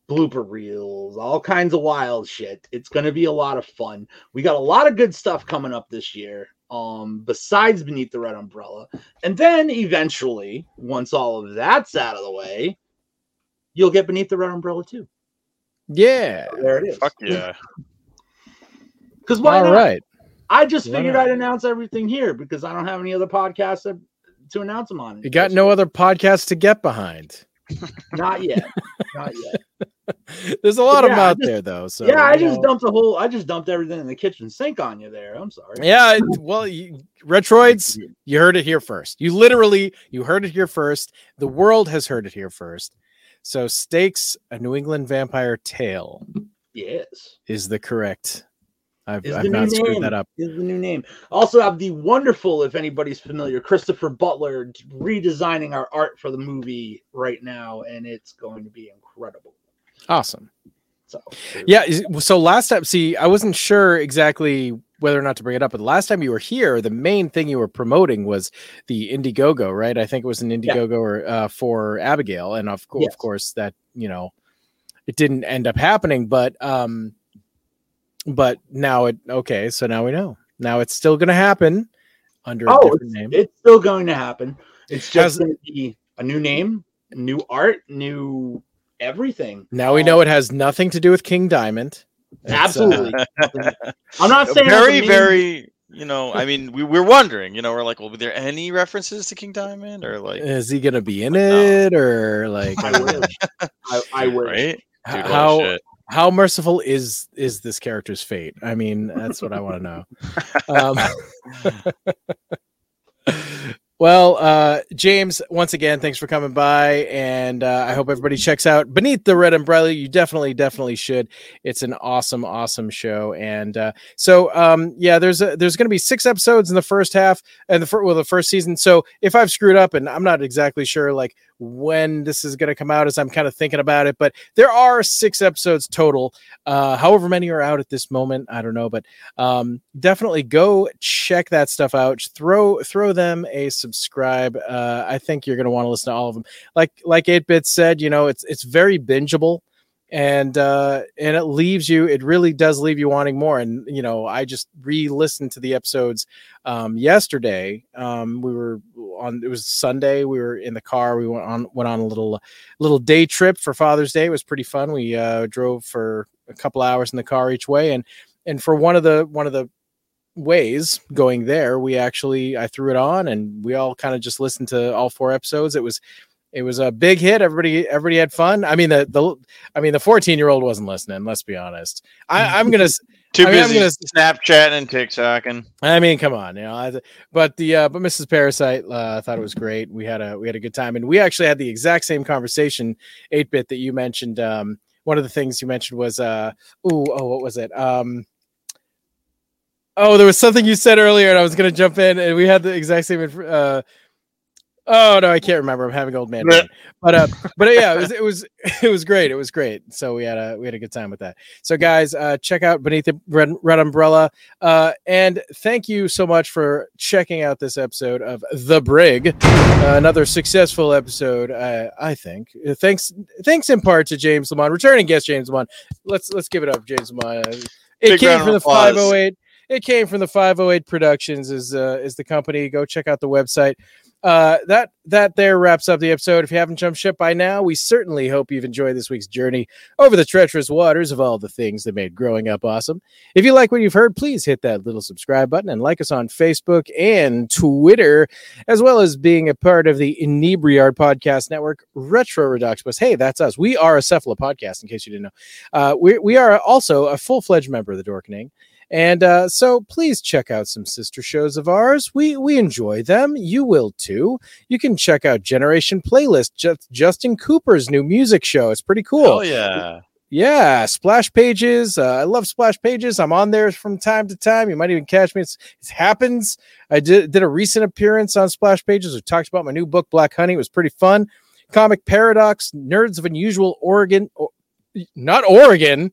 blooper reels, all kinds of wild shit. It's going to be a lot of fun. We got a lot of good stuff coming up this year, um, besides Beneath the Red Umbrella. And then eventually, once all of that's out of the way, you'll get Beneath the Red Umbrella too. Yeah. So there it is. Fuck yeah. Because why all not? Right. I just why figured not? I'd announce everything here because I don't have any other podcasts that, to announce them on. You got no other podcasts to get behind. Not yet. Not yet. There's a lot yeah, of them out just, there though. So yeah, I just know. dumped a whole I just dumped everything in the kitchen sink on you there. I'm sorry. Yeah, well, you, Retroids, you heard it here first. You literally you heard it here first. The world has heard it here first. So Stakes: A New England Vampire Tale. Yes. Is the correct I've, I've not screwed name. that up. Is the new name. Also have the wonderful, if anybody's familiar, Christopher Butler redesigning our art for the movie right now, and it's going to be incredible. Awesome. So yeah. So last time, see, I wasn't sure exactly whether or not to bring it up, but the last time you were here, the main thing you were promoting was the Indiegogo, right? I think it was an Indiegogo yeah. or uh, for Abigail, and of, yes. of course that you know it didn't end up happening, but. Um, But now it okay, so now we know. Now it's still going to happen under oh, a different it's, name. It's still going to happen. It's just going to be a new name, new art, new everything. Now um, we know it has nothing to do with King Diamond. It's, absolutely. Uh, I'm not saying very, very. You know, I mean, we we're wondering. You know, we're like, well, were there any references to King Diamond, or like, is he going to be in like, it, no. or like? I wish. I, I wish. Right? Dude, How? Shit. How merciful is is this character's fate? I mean, that's what I want to know. Um, well, uh, James, once again, thanks for coming by. And uh, I hope everybody checks out Beneath the Red Umbrella. You definitely, definitely should. It's an awesome, awesome show. And uh, so, um, yeah, there's a, there's going to be six episodes in the first half and the fir- well, the first season. So if I've screwed up, and I'm not exactly sure, like, when this is going to come out as I'm kind of thinking about it, but there are six episodes total. Uh, however many are out at this moment, I don't know, but um, definitely go check that stuff out. Throw, throw them a subscribe. Uh, I think you're going to want to listen to all of them. Like, like eight-Bit said, you know, it's, it's very bingeable, and, uh, and it leaves you, it really does leave you wanting more. And, you know, I just re-listened to the episodes, um, yesterday. Um, we were on, it was Sunday. We were in the car. We went on, went on a little, little day trip for Father's Day. It was pretty fun. We, uh, drove for a couple hours in the car each way. And, and for one of the, one of the ways going there, we actually, I threw it on, and we all kind of just listened to all four episodes. It was, It was a big hit. Everybody, everybody had fun. I mean, the, the I mean, the fourteen year old wasn't listening. Let's be honest. I, I'm gonna too I mean, busy I'm gonna, Snapchatting and TikToking. I mean, come on, you know. I, but the uh, but Missus Parasite uh, thought it was great. We had a we had a good time, and we actually had the exact same conversation, eight bit, that you mentioned. Um, one of the things you mentioned was uh, ooh, oh, what was it? Um, oh, there was something you said earlier, and I was gonna jump in, and we had the exact same. Uh, Oh no, I can't remember. I'm having old man. Brain. But uh, but yeah, it was it was it was great. It was great. So we had a we had a good time with that. So guys, uh, check out Beneath the Red, Red Umbrella. Uh, and thank you so much for checking out this episode of The Brig, uh, another successful episode. Uh, I think thanks thanks in part to James Lamond, returning guest James Lamond. Let's let's give it up, James Lamond. It Big came from the applause. five oh eight. It came from the five oh eight Productions. Is uh, is the company? Go check out the website. Uh, that that there wraps up the episode. If you haven't jumped ship by now, we certainly hope you've enjoyed this week's journey over the treacherous waters of all the things that made growing up awesome. If you like what you've heard, please hit that little subscribe button and like us on Facebook and Twitter, as well as being a part of the Inebri Art Podcast Network, Retro Redux. Hey, that's us. We are a Cephalopodcast, in case you didn't know. Uh, we, we are also a full-fledged member of the Dorkening. And uh, so please check out some sister shows of ours. We we enjoy them. You will too. You can check out Generation Playlist, just Justin Cooper's new music show. It's pretty cool. Oh yeah. Yeah. Splash Pages. Uh, I love Splash Pages. I'm on there from time to time. You might even catch me. It's, it happens. I did, did a recent appearance on Splash Pages. We talked about my new book, Black Honey. It was pretty fun. Comic Paradox, Nerds of Unusual Oregon. Or, not Oregon.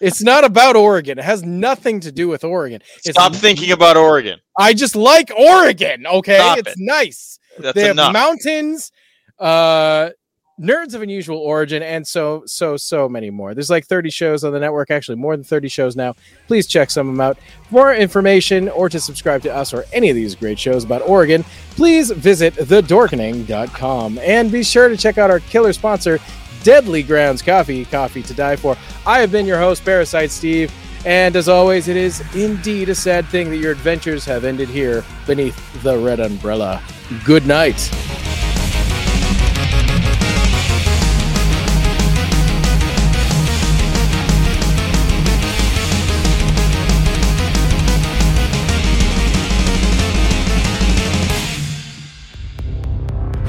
It's not about Oregon. It has nothing to do with Oregon. It's Stop n- thinking about Oregon. I just like Oregon. Okay, Stop it's it. nice. That's they enough. have mountains, uh, Nerds of Unusual Origin, and so so so many more. There's like thirty shows on the network. Actually, more than thirty shows now. Please check some of them out. For more information or to subscribe to us or any of these great shows about Oregon, please visit the dorkening dot com and be sure to check out our killer sponsor, Deadly Grounds Coffee, coffee to die for. I have been your host, Parasite Steve, and as always, it is indeed a sad thing that your adventures have ended here beneath the red umbrella. Good night.